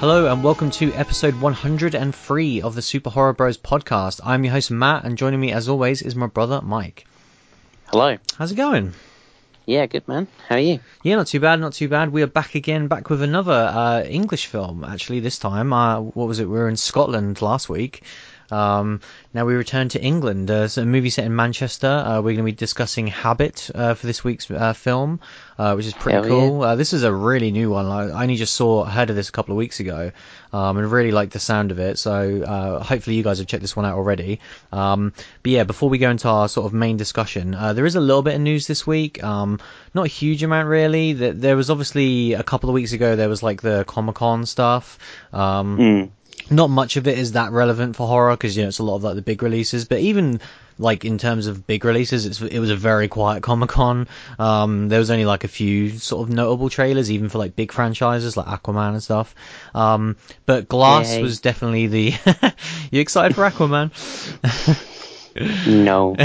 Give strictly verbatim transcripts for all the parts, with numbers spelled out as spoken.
Hello and welcome to episode one hundred three of the Super Horror Bros podcast. I'm your host Matt, and joining me as always is my brother Mike. Hello. How's it going? Yeah, good man. How are you? Yeah, not too bad, not too bad. We are back again, back with another uh, English film, actually, this time. Uh, what was it? We were in Scotland last week. Um, now we return to England. Uh, it's a movie set in Manchester. Uh, we're going to be discussing Habit uh, for this week's uh, film, uh, which is pretty Hell cool. Yeah. Uh, this is a really new one. I only just saw, heard of this a couple of weeks ago, um, and really liked the sound of it. So uh, hopefully you guys have checked this one out already. Um, but yeah, before we go into our sort of main discussion, uh, there is a little bit of news this week. Um, not a huge amount really. There was obviously a couple of weeks ago there was like the Comic-Con stuff. Um, mm. Not much of it is that relevant for horror because, you know, it's a lot of like the big releases, but even like in terms of big releases, it's, it was a very quiet Comic-Con. Um, there was only like a few sort of notable trailers, even for like big franchises like Aquaman and stuff. Um, but Glass Yay. was definitely the... You excited for Aquaman? No.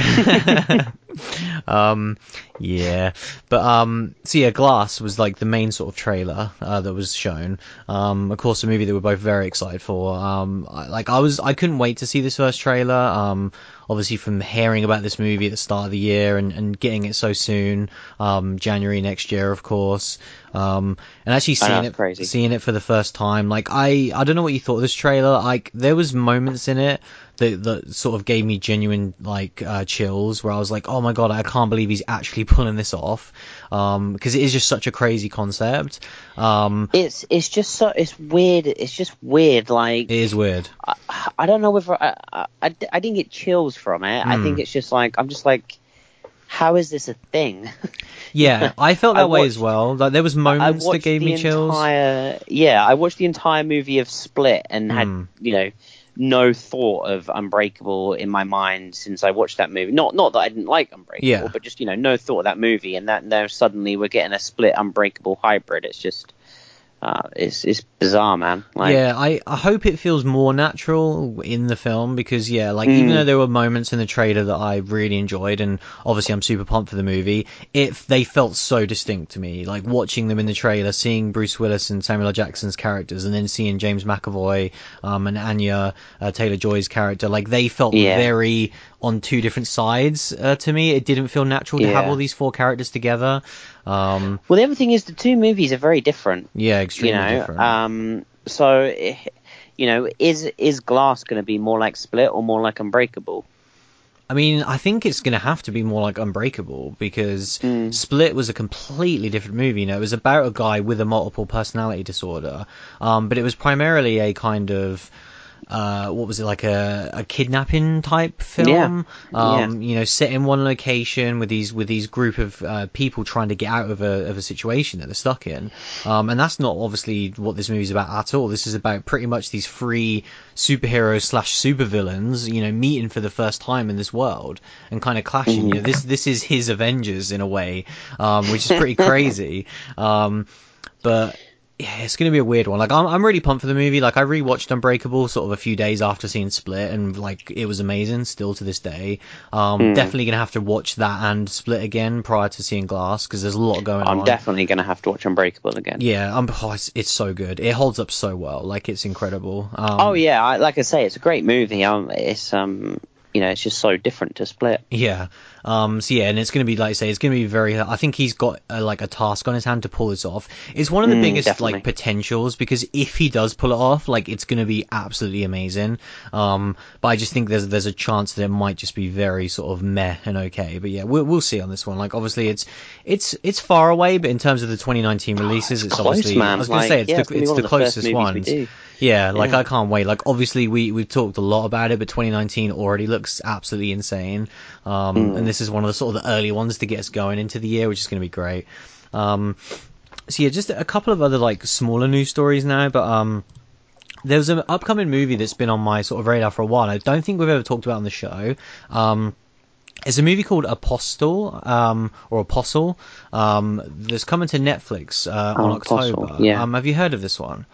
um yeah but um so yeah Glass was like the main sort of trailer uh, that was shown, um of course a movie that we're both very excited for. um I, like I was I couldn't wait to see this first trailer, um obviously from hearing about this movie at the start of the year and, and getting it so soon, um January next year of course, um and actually seeing know, it crazy. seeing it for the first time. Like I I don't know what you thought of this trailer. Like there was moments in it that, that sort of gave me genuine like uh, chills where I was like, oh my god, I can't believe he's actually pulling this off, um because it is just such a crazy concept. um it's it's just so it's weird it's just weird like it is weird. I, I don't know whether I, I, I, I didn't get chills from it. mm. I think it's just like I'm just like, how is this a thing? Yeah, I felt that I way watched, as well. Like there was moments that gave me entire, chills. Yeah, I watched the entire movie of Split and had mm. you know no thought of Unbreakable in my mind since I watched that movie. Not not that I didn't like Unbreakable, yeah. but just, you know, no thought of that movie, and that now suddenly we're getting a Split Unbreakable hybrid. It's just uh, it's it's bizarre, man. Like, yeah, I, I hope it feels more natural in the film because yeah, like mm. even though there were moments in the trailer that I really enjoyed, and obviously I'm super pumped for the movie, it they felt so distinct to me. Like watching them in the trailer, seeing Bruce Willis and Samuel L. Jackson's characters, and then seeing James McAvoy um, and Anya uh, Taylor-Joy's character, like they felt yeah. very on two different sides uh, to me. It didn't feel natural to yeah. have all these four characters together. Um, well, the other thing is the two movies are very different. Yeah, extremely you know? different. Um, so, you know, is is Glass going to be more like Split or more like Unbreakable? I mean, I think it's going to have to be more like Unbreakable because mm. Split was a completely different movie. You know, it was about a guy with a multiple personality disorder, um, but it was primarily a kind of... Uh, what was it like a, a kidnapping type film? Yeah. Um, yeah. You know, set in one location with these with these group of uh, people trying to get out of a of a situation that they're stuck in. Um, and that's not obviously what this movie's about at all. This is about pretty much these three superheroes slash supervillains, you know, meeting for the first time in this world and kind of clashing. Mm-hmm. You know, this this is his Avengers in a way, um, which is pretty crazy. Um, but. Yeah, it's going to be a weird one. Like, I'm I'm really pumped for the movie. Like, I rewatched Unbreakable sort of a few days after seeing Split, and, like, it was amazing still to this day. Um, mm. Definitely going to have to watch that and Split again prior to seeing Glass, because there's a lot going I'm on. I'm definitely going to have to watch Unbreakable again. Yeah, um, oh, it's, it's so good. It holds up so well. Like, it's incredible. Um, oh, yeah, I, like I say, it's a great movie. Um, It's... um. You know, it's just so different to Split. Yeah. Um, so, yeah, and it's going to be, like I say, it's going to be very... I think he's got, uh, like, a task on his hand to pull this off. It's one of the mm, biggest, definitely. like, potentials, because if he does pull it off, like, it's going to be absolutely amazing. Um, but I just think there's there's a chance that it might just be very sort of meh and okay. But, yeah, we'll, we'll see on this one. Like, obviously, it's it's it's far away, but in terms of the twenty nineteen releases, oh, it's, it's close, obviously... Man. I was going like, to say, it's yeah, the, it's it's the closest ones. Yeah, like, yeah. I can't wait. Like, obviously, we, we've talked a lot about it, but twenty nineteen already looks absolutely insane, um mm. and this is one of the sort of the early ones to get us going into the year, which is going to be great. Um so yeah, just a couple of other like smaller news stories now, but um there's an upcoming movie that's been on my sort of radar for a while. I don't think we've ever talked about on the show. um It's a movie called Apostle, um, or Apostle, um that's coming to Netflix uh, on Apostle, October. Yeah. Um, have you heard of this one?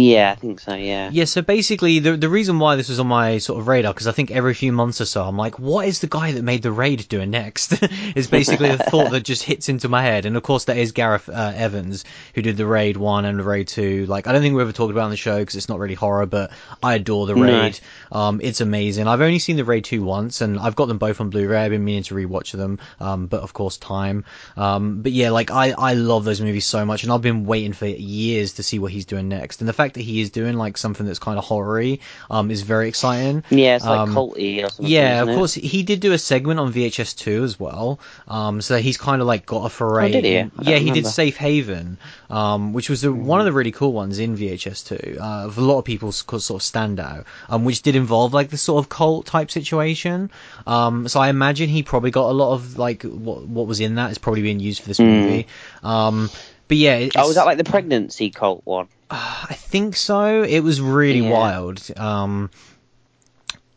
Yeah, I think so, yeah. Yeah, so basically, the the reason why this was on my sort of radar, because I think every few months or so, I'm like, what is the guy that made The Raid doing next? It's basically a thought that just hits into my head. And of course, that is Gareth uh, Evans, who did The Raid one and The Raid two. Like, I don't think we ever talked about it on the show, because it's not really horror, but I adore The Raid. No. Um, it's amazing. I've only seen The Raid two once, and I've got them both on Blu-ray. I've been meaning to rewatch them, um, but of course, time. Um, but yeah, like, I, I love those movies so much, and I've been waiting for years to see what he's doing next. And the fact that he is doing like something that's kind of horror-y um is very exciting. Yeah, it's like um, culty or something. Yeah, of course. It? He did do a segment on V H S two as well, um so he's kind of like got a foray. Oh, did he? I don't yeah, he remember. Did Safe Haven, um which was the, mm-hmm. one of the really cool ones in V H S two. Uh, a lot of people sort of stand out, um which did involve like this sort of cult type situation. Um so I imagine he probably got a lot of like what what was in that is probably being used for this mm. movie. Um but yeah, it's, oh, was that like the pregnancy cult one? I think so. It was really yeah. wild. Um,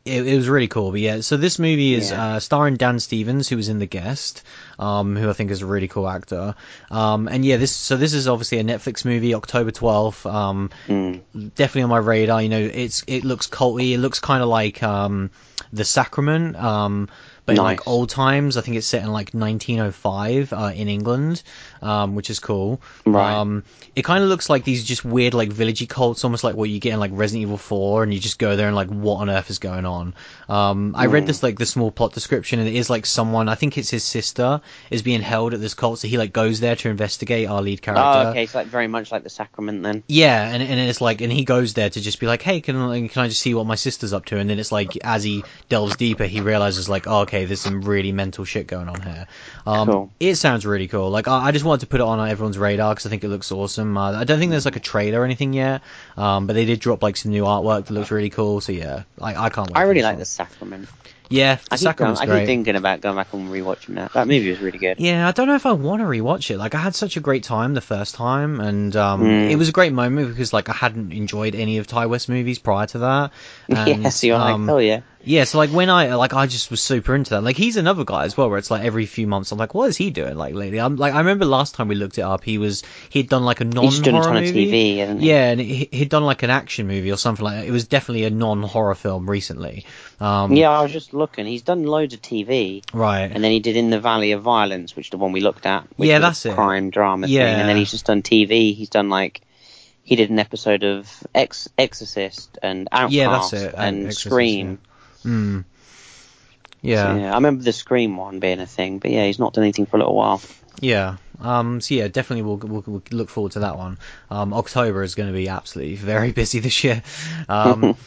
it, it was really cool. But yeah, so this movie is yeah. uh, starring Dan Stevens, who was in The Guest, um, who I think is a really cool actor. Um, and yeah, this so this is obviously a Netflix movie, October twelfth. Um, mm. Definitely on my radar. You know, it's it looks culty. It looks kind of like um, The Sacrament. Um, But nice. In like old times, I think it's set in like nineteen oh five uh, in England, um, which is cool. Right. Um, it kind of looks like these just weird like villagey cults, almost like what you get in like Resident Evil four, and you just go there and like, what on earth is going on? Um, I mm. read this like the small plot description, and it is like someone, I think it's his sister, is being held at this cult, so he like goes there to investigate our lead character. Oh, okay, it's so, like very much like The Sacrament then. Yeah, and and it's like, and he goes there to just be like, hey, can can I just see what my sister's up to? And then it's like as he delves deeper, he realizes like, oh, okay. There's some really mental shit going on here. Um, cool. It sounds really cool. Like I, I just wanted to put it on everyone's radar because I think it looks awesome. Uh, I don't think there's like a trailer or anything yet, um, but they did drop like some new artwork that looks really cool. So yeah, I, I can't wait. I really like one. The Sacrament. Yeah, the I keep, going, I keep thinking about going back and rewatching that. That movie was really good. Yeah, I don't know if I want to rewatch it. Like, I had such a great time the first time, and um, mm. it was a great moment because, like, I hadn't enjoyed any of Ty West movies prior to that. And, yeah, so you're um, like, oh yeah, yeah. So like when I like, I just was super into that. Like, he's another guy as well, where it's like every few months I'm like, what is he doing? Like lately, I'm like, I remember last time we looked it up, he was he'd done like a non-horror he's done a ton of T V, hasn't he? Yeah, and he, he'd done like an action movie or something like that. It was definitely a non-horror film recently. Um, yeah, I was just. looking he's done loads of T V, right, and then he did In the Valley of Violence, which is the one we looked at, which yeah that's a crime it. drama yeah thing. And then he's just done T V. He's done like he did an episode of Ex- Exorcist and Outcast yeah, that's it. and Exorcist, Scream yeah. Mm. Yeah. So, yeah I remember the Scream one being a thing, but yeah he's not done anything for a little while. Yeah. Um, so yeah, definitely we'll, we'll, we'll look forward to that one. Um, October is going to be absolutely very busy this year. Um,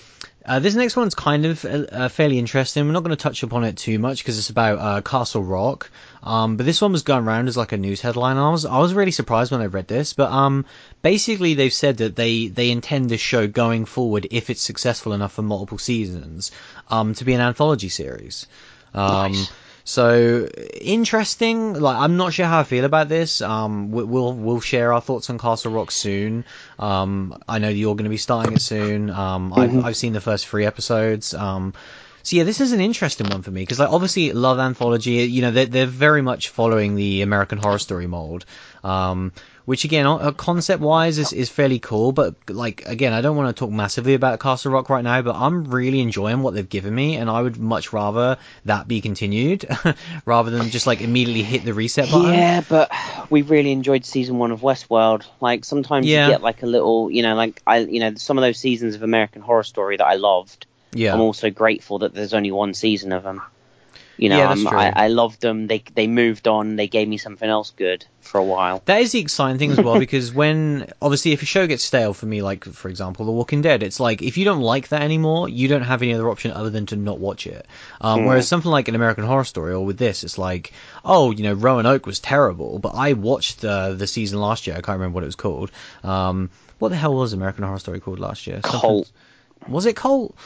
uh, this next one's kind of uh, fairly interesting. We're not going to touch upon it too much because it's about uh, Castle Rock. Um, but this one was going around as like a news headline. And I was I was really surprised when I read this. But um, basically they've said that they they intend this show going forward, if it's successful enough for multiple seasons, um, to be an anthology series. Um, nice. So interesting. Like, I'm not sure how I feel about this. Um, we'll we'll share our thoughts on Castle Rock soon. Um, I know you're going to be starting it soon. Um, mm-hmm. I've I've seen the first three episodes. Um, so yeah, this is an interesting one for me because, like, obviously love anthology. You know, they're they're very much following the American Horror Story mold. Um, which again, concept wise is, is fairly cool, but like, again, I don't want to talk massively about Castle Rock right now, but I'm really enjoying what they've given me, and I would much rather that be continued rather than just like immediately hit the reset button. Yeah, but we really enjoyed season one of Westworld. Like, sometimes yeah. you get like a little, you know, like I, you know, some of those seasons of American Horror Story that I loved. Yeah. I'm also grateful that there's only one season of them. You know, yeah, um, I, I loved them. They they moved on. They gave me something else good for a while. That is the exciting thing as well, because when, obviously, if a show gets stale for me, like, for example, The Walking Dead, it's like, if you don't like that anymore, you don't have any other option other than to not watch it. Um, mm. Whereas something like an American Horror Story, or with this, it's like, oh, you know, Roanoke was terrible, but I watched uh, the season last year. I can't remember what it was called. Um, what the hell was American Horror Story called last year? Something, Cult. Was it Cult?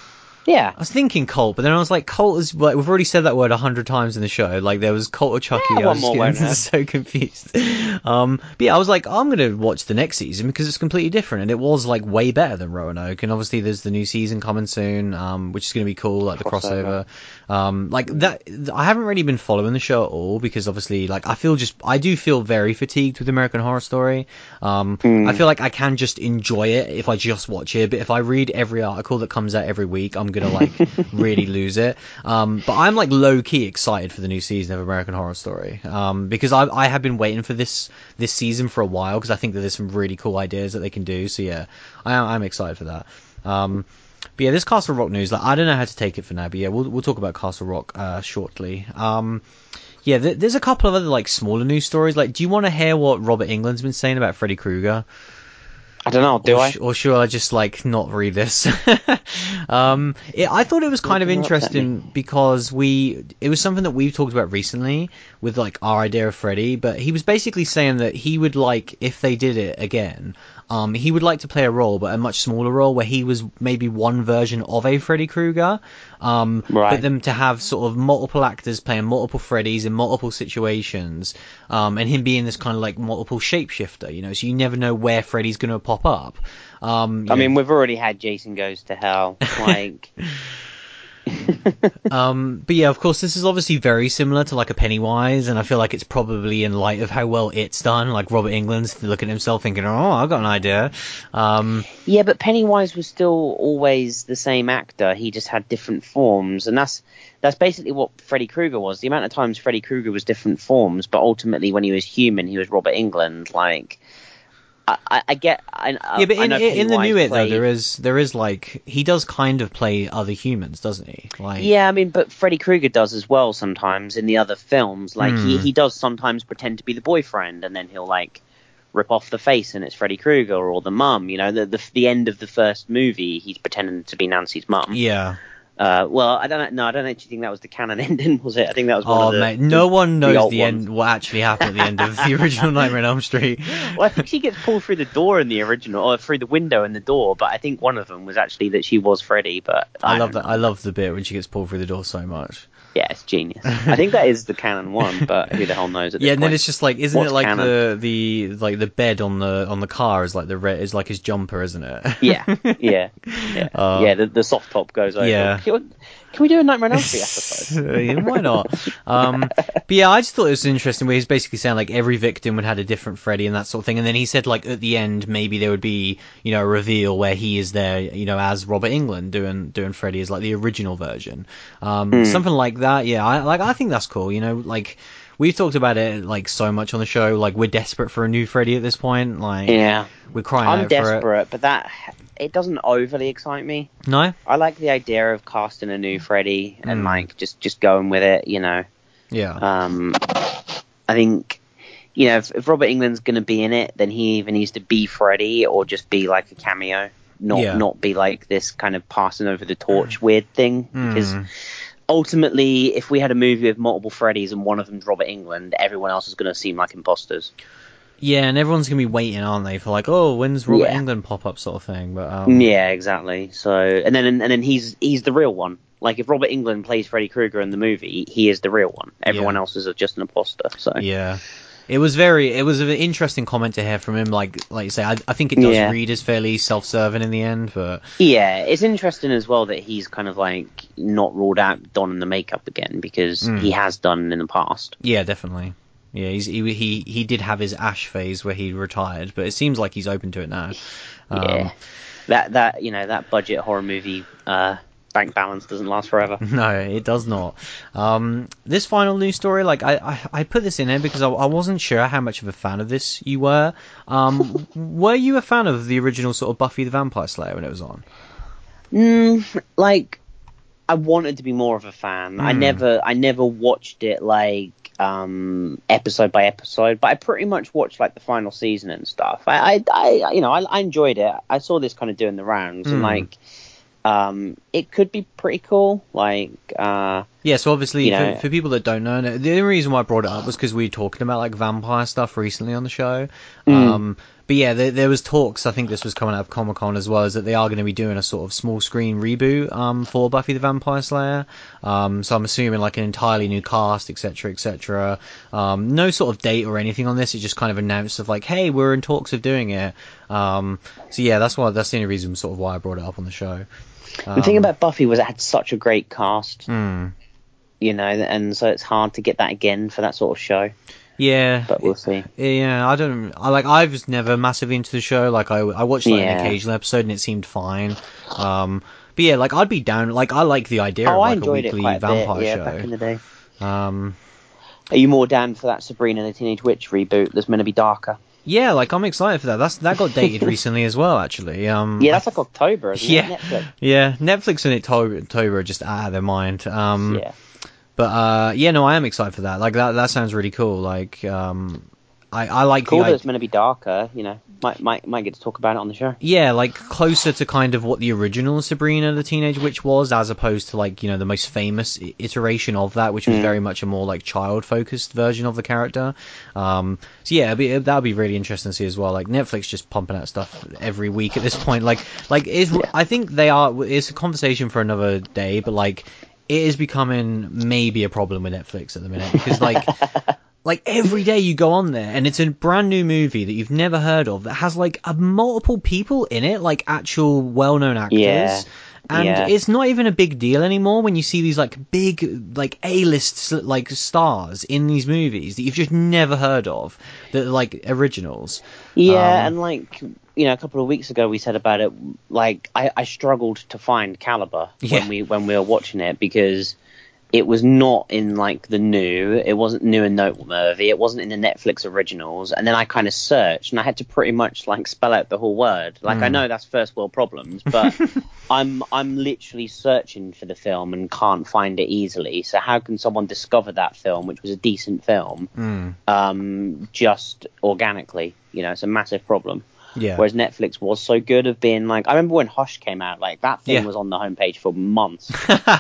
Yeah. I was thinking Cult, but then I was like, Cult is, like, we've already said that word a hundred times in the show. Like, there was Cult or Chucky. Yeah, I was one more getting, so confused. Um, but yeah, I was like, I'm going to watch the next season because it's completely different. And it was, like, way better than Roanoke. And obviously there's the new season coming soon, um, which is going to be cool, like the crossover. crossover. Um, like, that, I haven't really been following the show at all because obviously, like, I feel just, I do feel very fatigued with American Horror Story. Um, mm. I feel like I can just enjoy it if I just watch it. But if I read every article that comes out every week, I'm gonna like really lose it. Um but I'm like low-key excited for the new season of American Horror Story, um because I, I have been waiting for this this season for a while because I think that there's some really cool ideas that they can do. So yeah, I, I'm excited for that. Um but yeah, this Castle Rock news, like, I don't know how to take it for now, but yeah, we'll, we'll talk about Castle Rock uh shortly. Um yeah, th- there's a couple of other like smaller news stories. Like, do you want to hear what Robert Englund's been saying about Freddy Krueger? I don't know, do or sh- I? Or should I just, like, not read this? um, it, I thought it was kind of interesting because we... It was something that we've talked about recently with, like, our idea of Freddy, but he was basically saying that he would, like, if they did it again... Um, he would like to play a role, but a much smaller role where he was maybe one version of a Freddy Krueger. Um, right. But them to have sort of multiple actors playing multiple Freddys in multiple situations, um, and him being this kind of like multiple shapeshifter, you know, so you never know where Freddy's going to pop up. Um, I know. mean, we've already had Jason Goes to Hell, like... um but yeah, of course this is obviously very similar to like a Pennywise, and I feel like it's probably in light of how well it's done, like Robert Englund's looking at himself thinking, oh, I've got an idea. Um yeah, but Pennywise was still always the same actor, he just had different forms, and that's that's basically what Freddy Krueger was. The amount of times Freddy Krueger was different forms, but ultimately when he was human he was Robert Englund. Like, I, I get. I, yeah, but I in, in the new it though, there is there is like he does kind of play other humans, doesn't he? Like, yeah, I mean, but Freddy Krueger does as well sometimes in the other films. Like mm. he he does sometimes pretend to be the boyfriend, and then he'll like rip off the face, and it's Freddy Krueger, or the mum. You know, the, the the end of the first movie, he's pretending to be Nancy's mum. Yeah. Uh, well, I don't know. No, I don't actually think that was the canon ending, was it? I think that was one oh, of the. Oh, mate, no the, one knows the, the end. What actually happened at the end of the original Nightmare on Elm Street? Well, I think she gets pulled through the door in the original, or through the window and the door. But I think one of them was actually that she was Freddy. But I, I love that. Know. I love the bit when she gets pulled through the door so much. Yeah, it's genius. I think that is the canon one, but who the hell knows at this yeah, and point. Then it's just like, isn't What's it like canon? the the like the bed on the on the car is like the red is like his jumper, isn't it? Yeah, yeah, yeah. Uh, yeah the, the soft top goes over. Yeah. Can we do a Nightmare on Elm Street episode? Why not? Um, but yeah, I just thought it was interesting where he's basically saying like every victim would have a different Freddy and that sort of thing, and then he said like at the end maybe there would be, you know, a reveal where he is there, you know, as Robert Englund doing doing Freddy as like the original version, um, mm. something like that. Yeah, I, like I think that's cool. You know, like we've talked about it like so much on the show. Like we're desperate for a new Freddy at this point. Like yeah, we're crying. I'm out desperate, for it. but that. It doesn't overly excite me. No? I like the idea of casting a new Freddy and, mm. like, just, just going with it, you know. Yeah. Um, I think, you know, if, if Robert Englund's going to be in it, then he even needs to be Freddy or just be, like, a cameo. Not yeah. not be, like, this kind of passing over the torch weird thing. Mm. Because ultimately, if we had a movie with multiple Freddys and one of them's Robert Englund, everyone else is going to seem like imposters. Yeah, and everyone's going to be waiting, aren't they, for like, oh, when's Robert yeah. Englund pop-up sort of thing. But um... Yeah, exactly. So, and then and then he's he's the real one. Like, if Robert Englund plays Freddy Krueger in the movie, he is the real one. Everyone yeah. else is just an imposter. So yeah. It was very, it was an interesting comment to hear from him. Like, like you say, I, I think it does yeah. read as fairly self-serving in the end, but yeah, it's interesting as well that he's kind of like not ruled out donning the makeup again because mm. he has done in the past. Yeah, definitely. Yeah, he's, he he he did have his Ash phase where he retired, but it seems like he's open to it now. Um, yeah, that that you know that budget horror movie uh, bank balance doesn't last forever. No, it does not. Um, this final news story, like I, I, I put this in there because I, I wasn't sure how much of a fan of this you were. Um, were you a fan of the original sort of Buffy the Vampire Slayer when it was on? Mm, like I wanted to be more of a fan. Mm. I never I never watched it like. um episode by episode, but I pretty much watched like the final season and stuff. I, I, I you know, I, I enjoyed it. I saw this kind of doing the rounds, mm. and like, um, it could be pretty cool. Like, uh, yeah. So obviously, you know, for, for people that don't know, the only reason why I brought it up was because we were talking about like vampire stuff recently on the show. Mm. Um, But yeah, there, there was talks, I think this was coming out of Comic-Con as well, is that they are going to be doing a sort of small screen reboot um, for Buffy the Vampire Slayer. Um, so I'm assuming like an entirely new cast, et cetera, et cetera. Um, no sort of date or anything on this. It's just kind of announced of like, hey, we're in talks of doing it. Um, so yeah, that's why that's the only reason sort of why I brought it up on the show. Um, the thing about Buffy was it had such a great cast, mm. you know, and so it's hard to get that again for that sort of show. Yeah, but we'll see. Yeah, I don't. I like. I was never massively into the show. Like, I, I watched like yeah. an occasional episode, and it seemed fine. Um, but yeah, like I'd be down. Like, I like the idea oh, of like a weekly vampire bit, yeah, show. Back in the day. Um, are you more down for that Sabrina the Teenage Witch reboot that's meant to be darker? Yeah, like I'm excited for that. That's that got dated recently as well, actually. Um, yeah, that's like October. Isn't yeah, it? Netflix. yeah, Netflix and October are just out of their mind. Um, yeah. But, uh, yeah, no, I am excited for that. Like, that that sounds really cool. Like, um, I, I like cool the... Cool that it's meant to be darker, you know. Might, might might get to talk about it on the show. Yeah, like, closer to kind of what the original Sabrina the Teenage Witch was, as opposed to, like, you know, the most famous iteration of that, which was mm. very much a more, like, child-focused version of the character. Um, so, yeah, that would be really interesting to see as well. Like, Netflix just pumping out stuff every week at this point. Like, like is yeah. I think they are... It's a conversation for another day, but, like... It is becoming maybe a problem with Netflix at the minute because, like, like every day you go on there and it's a brand new movie that you've never heard of that has like a multiple people in it, like actual well-known actors. Yeah. And yeah. it's not even a big deal anymore when you see these like big like A-list like stars in these movies that you've just never heard of that are like originals. Yeah, um, and like. You know, a couple of weeks ago we said about it, like, I, I struggled to find Calibre yeah. when we when we were watching it because it was not in, like, the new, it wasn't new and noteworthy, it wasn't in the Netflix originals, and then I kind of searched, and I had to pretty much, like, spell out the whole word. Like, mm. I know that's first world problems, but I'm I'm literally searching for the film and can't find it easily, so how can someone discover that film, which was a decent film, mm. um, just organically? You know, it's a massive problem. Yeah. Whereas Netflix was so good of being like, I remember when Hush came out, like that thing yeah. was on the homepage for months,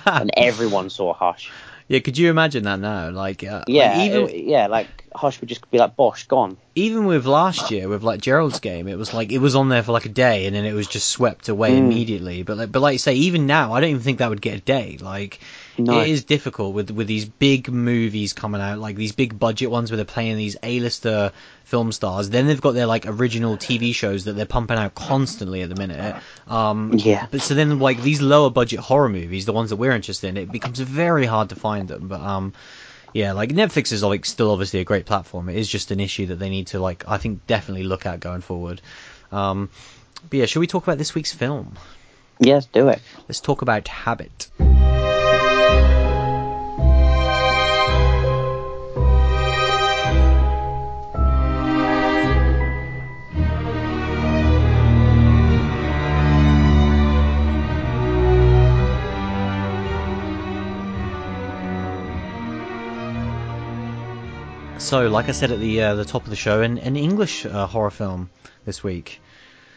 and everyone saw Hush. Yeah, could you imagine that now? Like, uh, yeah, like even it, yeah, like Hush would just be like, "Bosh, gone." Even with last year, with like Gerald's Game, it was like it was on there for like a day, and then it was just swept away mm. immediately. But like, but like you say, even now, I don't even think that would get a day. Like, no. It is difficult with with these big movies coming out, like these big budget ones where they're playing these A-lister film stars. Then they've got their like original T V shows that they're pumping out constantly at the minute. Um, yeah. But so then like these lower budget horror movies, the ones that we're interested in, it becomes very hard to find them. But um, yeah, like Netflix is like still obviously a great platform. It is just an issue that they need to like I think definitely look at going forward. Um, but yeah, should we talk about this week's film? Yes, do it. Let's talk about Habit. So, like I said at the uh, the top of the show, an, an English uh, horror film this week.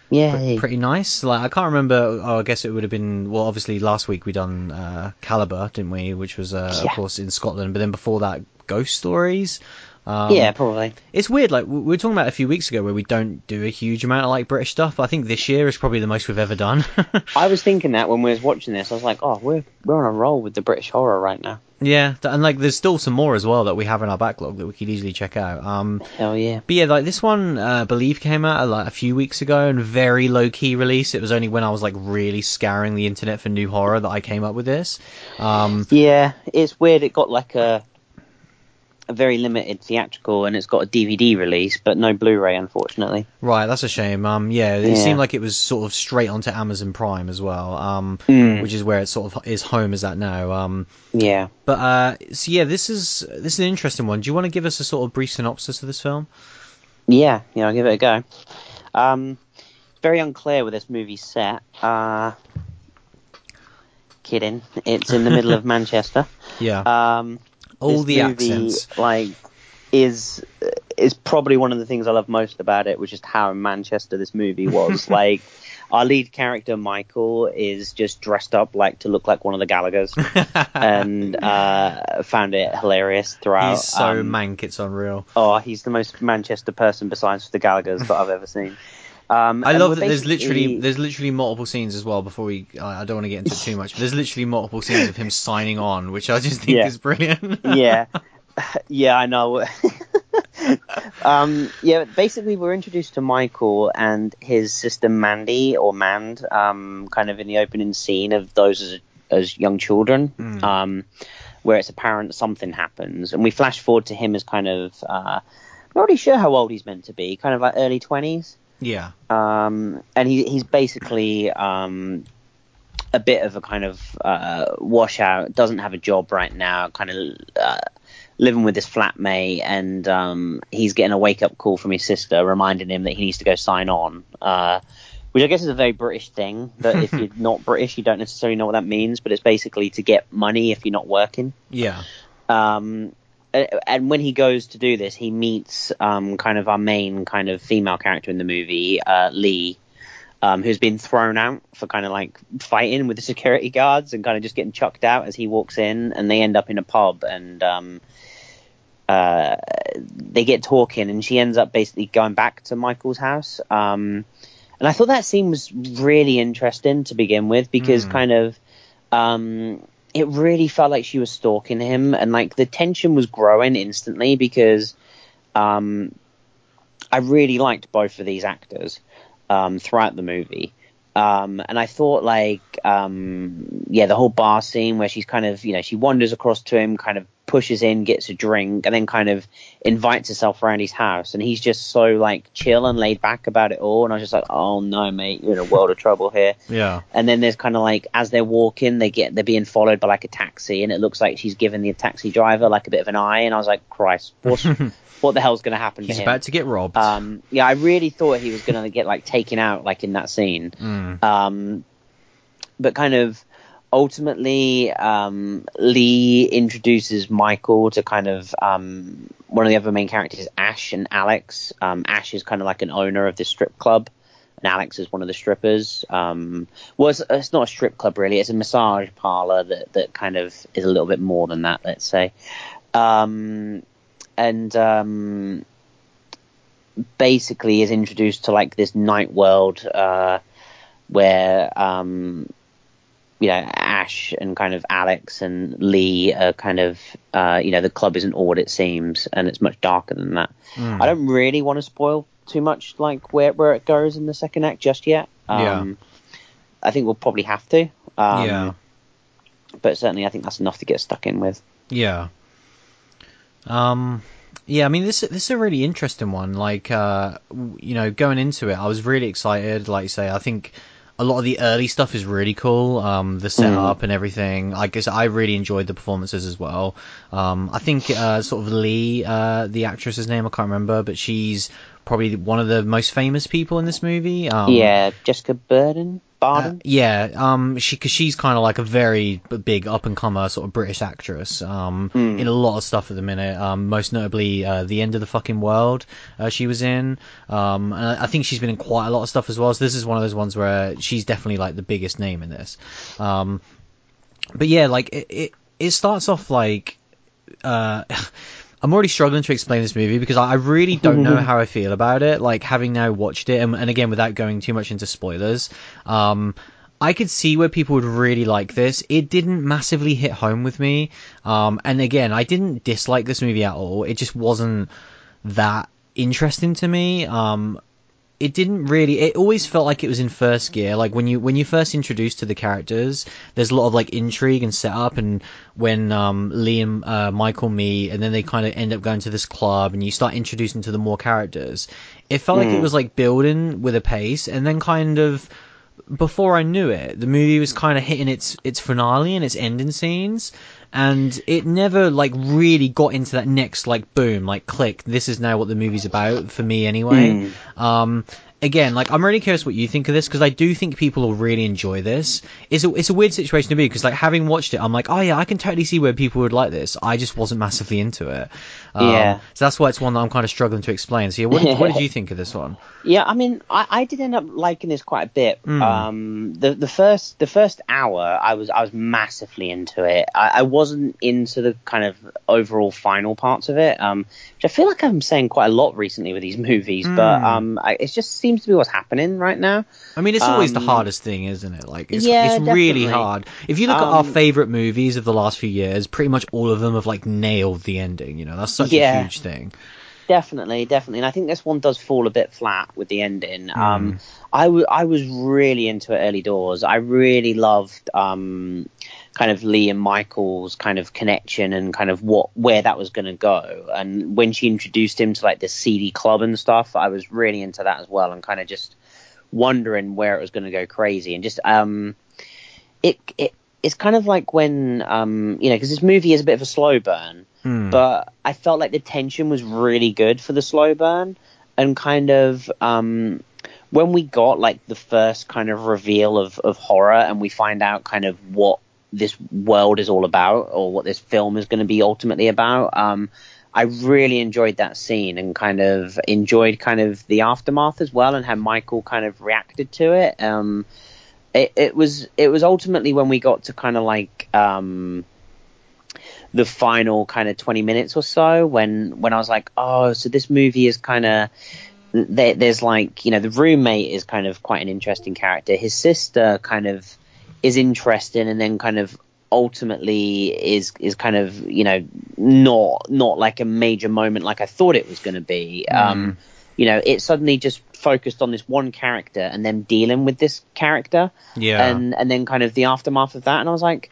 Yeah, P- pretty nice. Like I can't remember. Oh, I guess it would have been. Well, obviously last week we done uh, Calibre, didn't we? Which was, uh, yeah. of course, in Scotland. But then before that, Ghost Stories. Um, yeah, probably. It's weird. Like we were talking about a few weeks ago, where we don't do a huge amount of like British stuff. But I think this year is probably the most we've ever done. I was thinking that when we was watching this, I was like, oh, we're we're on a roll with the British horror right now. Yeah, and like there's still some more as well that we have in our backlog that we could easily check out. Um, Hell yeah! But yeah, like this one, uh, I believe came out like a few weeks ago and very low key release. It was only when I was like really scouring the internet for new horror that I came up with this. Um, yeah, it's weird. It got like a a very limited theatrical, and it's got a D V D release, but no Blu-ray, unfortunately. Right, that's a shame. Um, yeah, it yeah. seemed like it was sort of straight onto Amazon Prime as well. Um, mm. which is where it sort of is home is that now. Um, yeah. But uh, so yeah, this is this is an interesting one. Do you want to give us a sort of brief synopsis of this film? Yeah, yeah, I'll give it a go. Um, it's very unclear where this movie's set. Uh, kidding, it's in the middle of Manchester. Yeah. Um, all the movie, accents, like, is is probably one of the things I love most about it, was just how in Manchester this movie was. Like, our lead character, Michael, is just dressed up like to look like one of the Gallaghers, and uh, found it hilarious throughout. He's so um, mank, it's unreal. Oh, he's the most Manchester person besides the Gallaghers that I've ever seen. Um, I love that there's literally there's literally multiple scenes as well. Before we, uh, I don't want to get into it too much. But there's literally multiple scenes of him signing on, which I just think yeah. is brilliant. yeah, yeah, I know. um, yeah, basically we're introduced to Michael and his sister Mandy, or Mand, um, kind of in the opening scene of those as, as young children, mm. um, where it's apparent something happens, and we flash forward to him as kind of uh, not really sure how old he's meant to be, kind of like early twenties. Yeah. Um, and he, he's basically um, a bit of a kind of uh, washout, doesn't have a job right now, kind of uh, living with his flatmate, and um, he's getting a wake-up call from his sister reminding him that he needs to go sign on, uh, which I guess is a very British thing, that if you're not British, you don't necessarily know what that means, but it's basically to get money if you're not working. Yeah. Um And when he goes to do this, he meets um, kind of our main kind of female character in the movie, uh, Lee, um, who's been thrown out for kind of like fighting with the security guards and kind of just getting chucked out as he walks in. And they end up in a pub, and um, uh, they get talking, and she ends up basically going back to Michael's house. Um, and I thought that scene was really interesting to begin with, because mm. kind of... Um, it really felt like she was stalking him, and like the tension was growing instantly, because um, I really liked both of these actors um, throughout the movie. Um, and I thought like, um, yeah, the whole bar scene where she's kind of, you know, she wanders across to him, kind of pushes in, gets a drink, and then kind of invites herself around his house. And he's just so like chill and laid back about it all. And I was just like, oh no, mate, you're in a world of trouble here. Yeah. And then there's kind of like, as they're walking, they get, they're being followed by like a taxi, and it looks like she's giving the taxi driver like a bit of an eye. And I was like, Christ, what's, what the hell's going to happen to him? He's about to get robbed. Um, yeah. I really thought he was going to get like taken out, like in that scene. Mm. Um, but kind of, ultimately, um, Lee introduces Michael to kind of um, one of the other main characters, Ash and Alex. Um, Ash is kind of like an owner of this strip club, and Alex is one of the strippers. Um, well, it's, it's not a strip club, really. It's a massage parlor that, that kind of is a little bit more than that, let's say. Um, and um, basically is introduced to like this night world uh, where... Um, you know, Ash and kind of Alex and Lee are kind of, uh, you know, the club isn't all it seems, and it's much darker than that. Mm. I don't really want to spoil too much, like, where, where it goes in the second act just yet. Um, yeah. I think we'll probably have to. Um, yeah. But certainly I think that's enough to get stuck in with. Yeah. Um... Yeah, I mean, this this is a really interesting one. Like, uh, you know, going into it, I was really excited. Like you say, I think... a lot of the early stuff is really cool, um, the setup mm. and everything. I guess I really enjoyed the performances as well. Um, I think uh, sort of Lee, uh, the actress's name, I can't remember, but she's probably one of the most famous people in this movie. Um, yeah, Jessica Burden? Uh, yeah, um, she because she's kind of like a very big up-and-comer sort of British actress um, mm. in a lot of stuff at the minute, um, most notably uh, The End of the Fucking World uh, she was in, um, and I think she's been in quite a lot of stuff as well, so this is one of those ones where she's definitely like the biggest name in this. Um, but yeah, like it, it, it starts off like... Uh, I'm already struggling to explain this movie because I really don't know how I feel about it. Like, having now watched it, and, and again, without going too much into spoilers, um, I could see where people would really like this. It didn't massively hit home with me. Um, and again, I didn't dislike this movie at all. It just wasn't that interesting to me. Um, it didn't really, it always felt like it was in first gear. Like when you, when you first introduced to the characters, there's a lot of like intrigue and setup. And when, um, Lee and, uh, Michael meet, and then they kind of end up going to this club, and you start introducing to the more characters. It felt mm. like it was like building with a pace, and then kind of, before I knew it, the movie was kind of hitting its its finale and its ending scenes, and it never like really got into that next like boom, like click, this is now what the movie's about for me anyway. Mm. Um, again, like, I'm really curious what you think of this, because I do think people will really enjoy this. It's a, it's a weird situation to be, because, like, having watched it, I'm like, oh yeah, I can totally see where people would like this. I just wasn't massively into it. Um, yeah. So that's why it's one that I'm kind of struggling to explain. So yeah, what, what did you think of this one? Yeah, I mean, I, I did end up liking this quite a bit. Mm. Um, the the first the first hour, I was I was massively into it. I, I wasn't into the kind of overall final parts of it, um, which I feel like I'm saying quite a lot recently with these movies, mm. but um, I, it's just seems to be what's happening right now. I mean, it's always um, the hardest thing, isn't it? Like, it's, yeah, it's really hard. If you look um, at our favorite movies of the last few years, pretty much all of them have like nailed the ending, you know. That's such yeah, a huge thing. Definitely, definitely. And I think this one does fall a bit flat with the ending. Mm. Um, I, w- I was really into it early doors. I really loved um, kind of Lee and Michael's kind of connection and kind of what where that was going to go. And when she introduced him to like the seedy club and stuff, I was really into that as well, and kind of just wondering where it was going to go crazy. And just um, it it it's kind of like when um, you know, because this movie is a bit of a slow burn, mm. but I felt like the tension was really good for the slow burn, and kind of um. when we got like the first kind of reveal of, of horror, and we find out kind of what this world is all about, or what this film is going to be ultimately about, um, I really enjoyed that scene, and kind of enjoyed kind of the aftermath as well, and how Michael kind of reacted to it. Um, it, it was it was ultimately when we got to kind of like um, the final kind of twenty minutes or so, when when I was like, oh, so this movie is kind of... There, there's like, you know, the roommate is kind of quite an interesting character. His sister kind of is interesting, and then kind of ultimately is is kind of, you know, not not like a major moment like I thought it was going to be. Mm. Um, you know, it suddenly just focused on this one character and then dealing with this character. Yeah. And, and then kind of the aftermath of that. And I was like,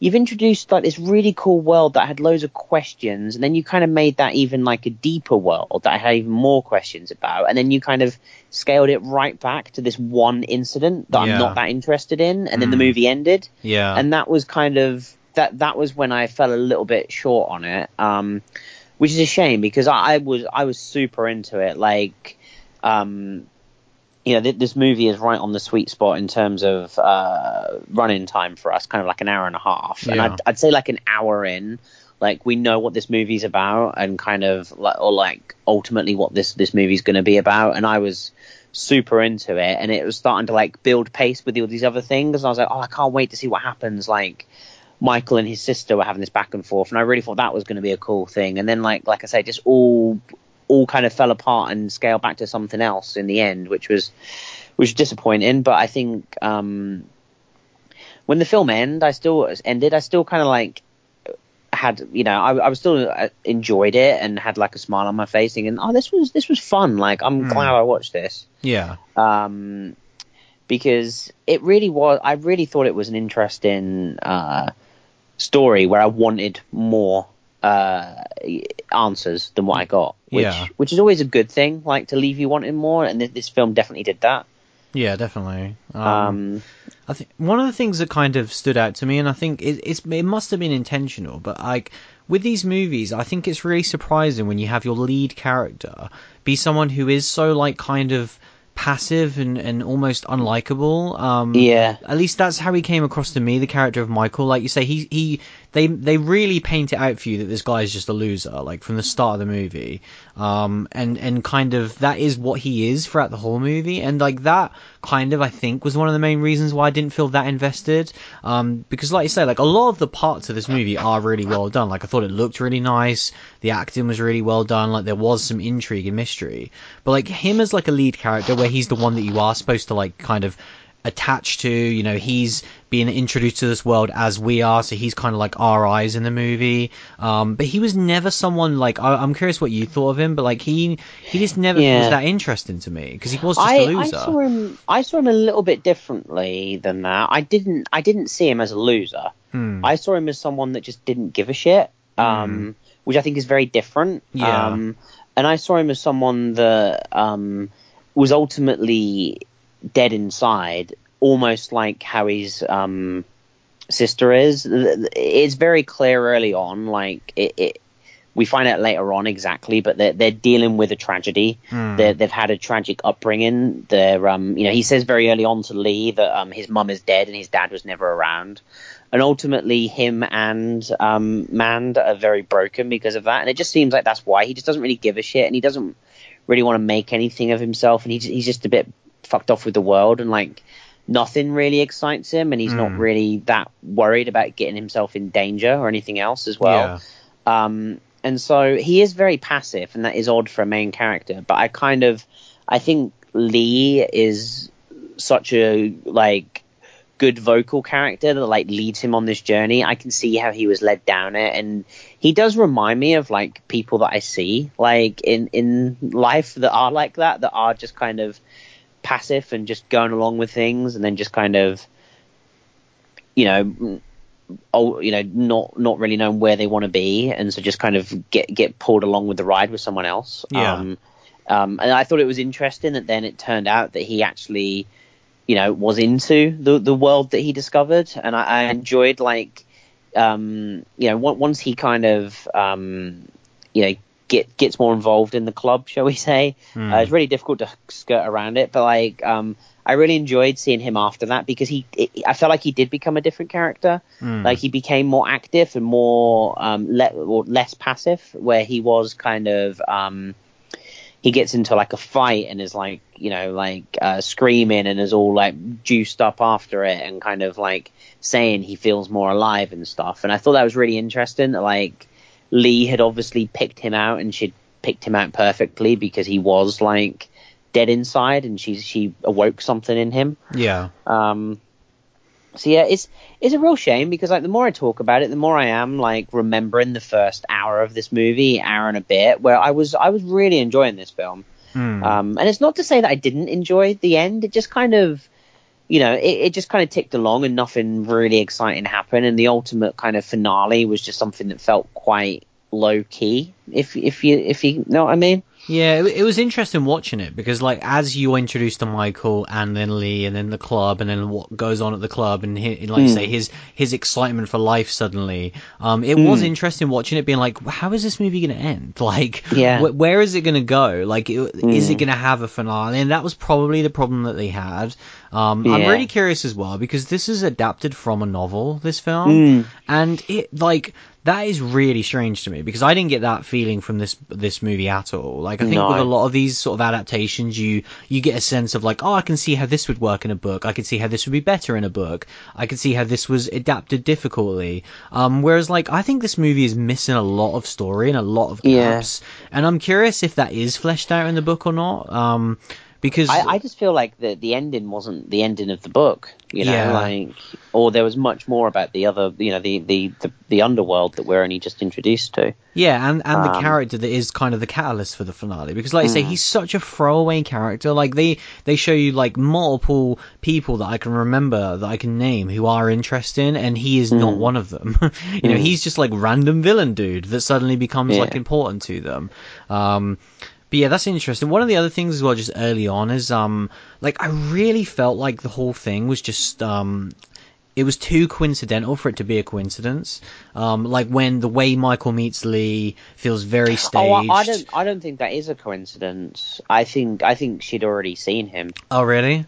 you've introduced like this really cool world that had loads of questions, and then you kind of made that even like a deeper world that I had even more questions about, and then you kind of scaled it right back to this one incident that yeah. I'm not that interested in, and mm. then the movie ended. Yeah. And that was kind of that that was when I fell a little bit short on it, um, which is a shame, because I, I was I was super into it. Like, um, you know, th- this movie is right on the sweet spot in terms of uh, running time for us, kind of like an hour and a half. Yeah. And I'd, I'd say like an hour in, like, we know what this movie's about, and kind of like, or like ultimately what this, this movie's going to be about. And I was super into it, and it was starting to like build pace with all these other things. And I was like, oh, I can't wait to see what happens. Like, Michael and his sister were having this back and forth, and I really thought that was going to be a cool thing. And then like, like I say, just all... all kind of fell apart and scaled back to something else in the end, which was which was disappointing. But I think um, when the film end, I still ended, I still kind of like had, you know, I, I was still I enjoyed it, and had like a smile on my face thinking, oh, this was this was fun. Like, I'm mm. glad I watched this. Yeah. Um, because it really was, I really thought it was an interesting uh, story where I wanted more uh answers than what I got, which yeah. which is always a good thing, like, to leave you wanting more, and th- this film definitely did that. Yeah, definitely. um, um I think one of the things that kind of stood out to me, and I think it, it's it must have been intentional, but like with these movies, I think it's really surprising when you have your lead character be someone who is so like kind of passive and, and almost unlikable. Um, yeah. At least that's how he came across to me, the character of Michael. Like you say, he he they they really paint it out for you that this guy is just a loser, like, from the start of the movie. Um, and and kind of that is what he is throughout the whole movie, and like that kind of I think was one of the main reasons why I didn't feel that invested. Um, because like you say, like, a lot of the parts of this movie are really well done. Like, I thought it looked really nice, the acting was really well done, like there was some intrigue and mystery. But like him as like a lead character, where he's the one that you are supposed to like kind of attach to, you know, he's being introduced to this world as we are, so he's kind of like our eyes in the movie. Um, but he was never someone like, I, I'm curious what you thought of him, but like he he just never yeah. was that interesting to me, because he was just I, a loser. I saw him, I saw him a little bit differently than that. I didn't I didn't see him as a loser. Hmm. I saw him as someone that just didn't give a shit, um, hmm. which I think is very different. Yeah. Um, and I saw him as someone that um, was ultimately dead inside, almost like how his um, sister is. It's very clear early on, like, it, it We find out later on exactly, but they're, they're dealing with a tragedy. Mm. They're, they've had a tragic upbringing. They're, um, you know, he says very early on to Lee that um, his mum is dead and his dad was never around. And ultimately, him and um, Mand are very broken because of that. And it just seems like that's why. He just doesn't really give a shit, and he doesn't really want to make anything of himself. And he, he's just a bit fucked off with the world, and like nothing really excites him. And he's mm. not really that worried about getting himself in danger or anything else as well. Yeah. Um, And so he is very passive, and that is odd for a main character. But I kind of, I think Lee is such a like good vocal character that like leads him on this journey. I can see how he was led down it, and he does remind me of like people that I see like in in life that are like that, that are just kind of passive and just going along with things, and then just kind of, you know. Oh, you know, not not really knowing where they want to be, and so just kind of get get pulled along with the ride with someone else. Yeah. Um, um, and I thought it was interesting that then it turned out that he actually, you know, was into the the world that he discovered, and I, I enjoyed like, um, you know, once he kind of, um, you know, get gets more involved in the club, shall we say? Mm. Uh, it's really difficult to skirt around it, but like, um. I really enjoyed seeing him after that because he, it, I felt like he did become a different character. Mm. Like he became more active and more, um, le- or less passive, where he was kind of, um, he gets into like a fight and is like, you know, like, uh, screaming and is all like juiced up after it and kind of like saying he feels more alive and stuff. And I thought that was really interesting. Like Lee had obviously picked him out, and she'd picked him out perfectly because he was like, dead inside, and she she awoke something in him. Yeah. Um so yeah, it's it's a real shame because like the more I talk about it, the more I am like remembering the first hour of this movie, hour and a bit, where I was I was really enjoying this film. Mm. Um and it's not to say that I didn't enjoy the end. It just kind of, you know, it, it just kind of ticked along and nothing really exciting happened, and the ultimate kind of finale was just something that felt quite low key, if if you if you know what I mean. Yeah, it was interesting watching it because, like, as you were introduced to Michael and then Lee and then the club and then what goes on at the club and, he, like you mm. say, his his excitement for life suddenly, um, it mm. was interesting watching it being like, how is this movie going to end? Like, yeah. wh- where is it going to go? Like, it, mm. is it going to have a finale? And that was probably the problem that they had. Um, yeah. I'm really curious as well because this is adapted from a novel, this film, mm. and it, like... that is really strange to me because I didn't get that feeling from this this movie at all. Like I think no. with a lot of these sort of adaptations, you you get a sense of like, oh, I can see how this would work in a book. I could see how this would be better in a book. I could see how this was adapted difficultly. Um, whereas like I think this movie is missing a lot of story and a lot of gaps, yeah. and I'm curious if that is fleshed out in the book or not. Um, because I, I just feel like the the ending wasn't the ending of the book. You know, yeah. like, or there was much more about the other, you know, the, the, the, the underworld that we're only just introduced to. Yeah, and, and um, the character that is kind of the catalyst for the finale. Because, like I mm. say, he's such a throwaway character. Like, they, they show you, like, multiple people that I can remember, that I can name, who are interesting, and he is mm. not one of them. you mm. know, he's just, like, random villain dude that suddenly becomes, yeah. like, important to them. Um... But yeah, that's interesting. One of the other things as well, just early on, is um, like I really felt like the whole thing was just um, it was too coincidental for it to be a coincidence. Um, like when the way Michael meets Lee feels very staged. Oh, I, I don't, I don't think that is a coincidence. I think, I think she'd already seen him. Oh, really?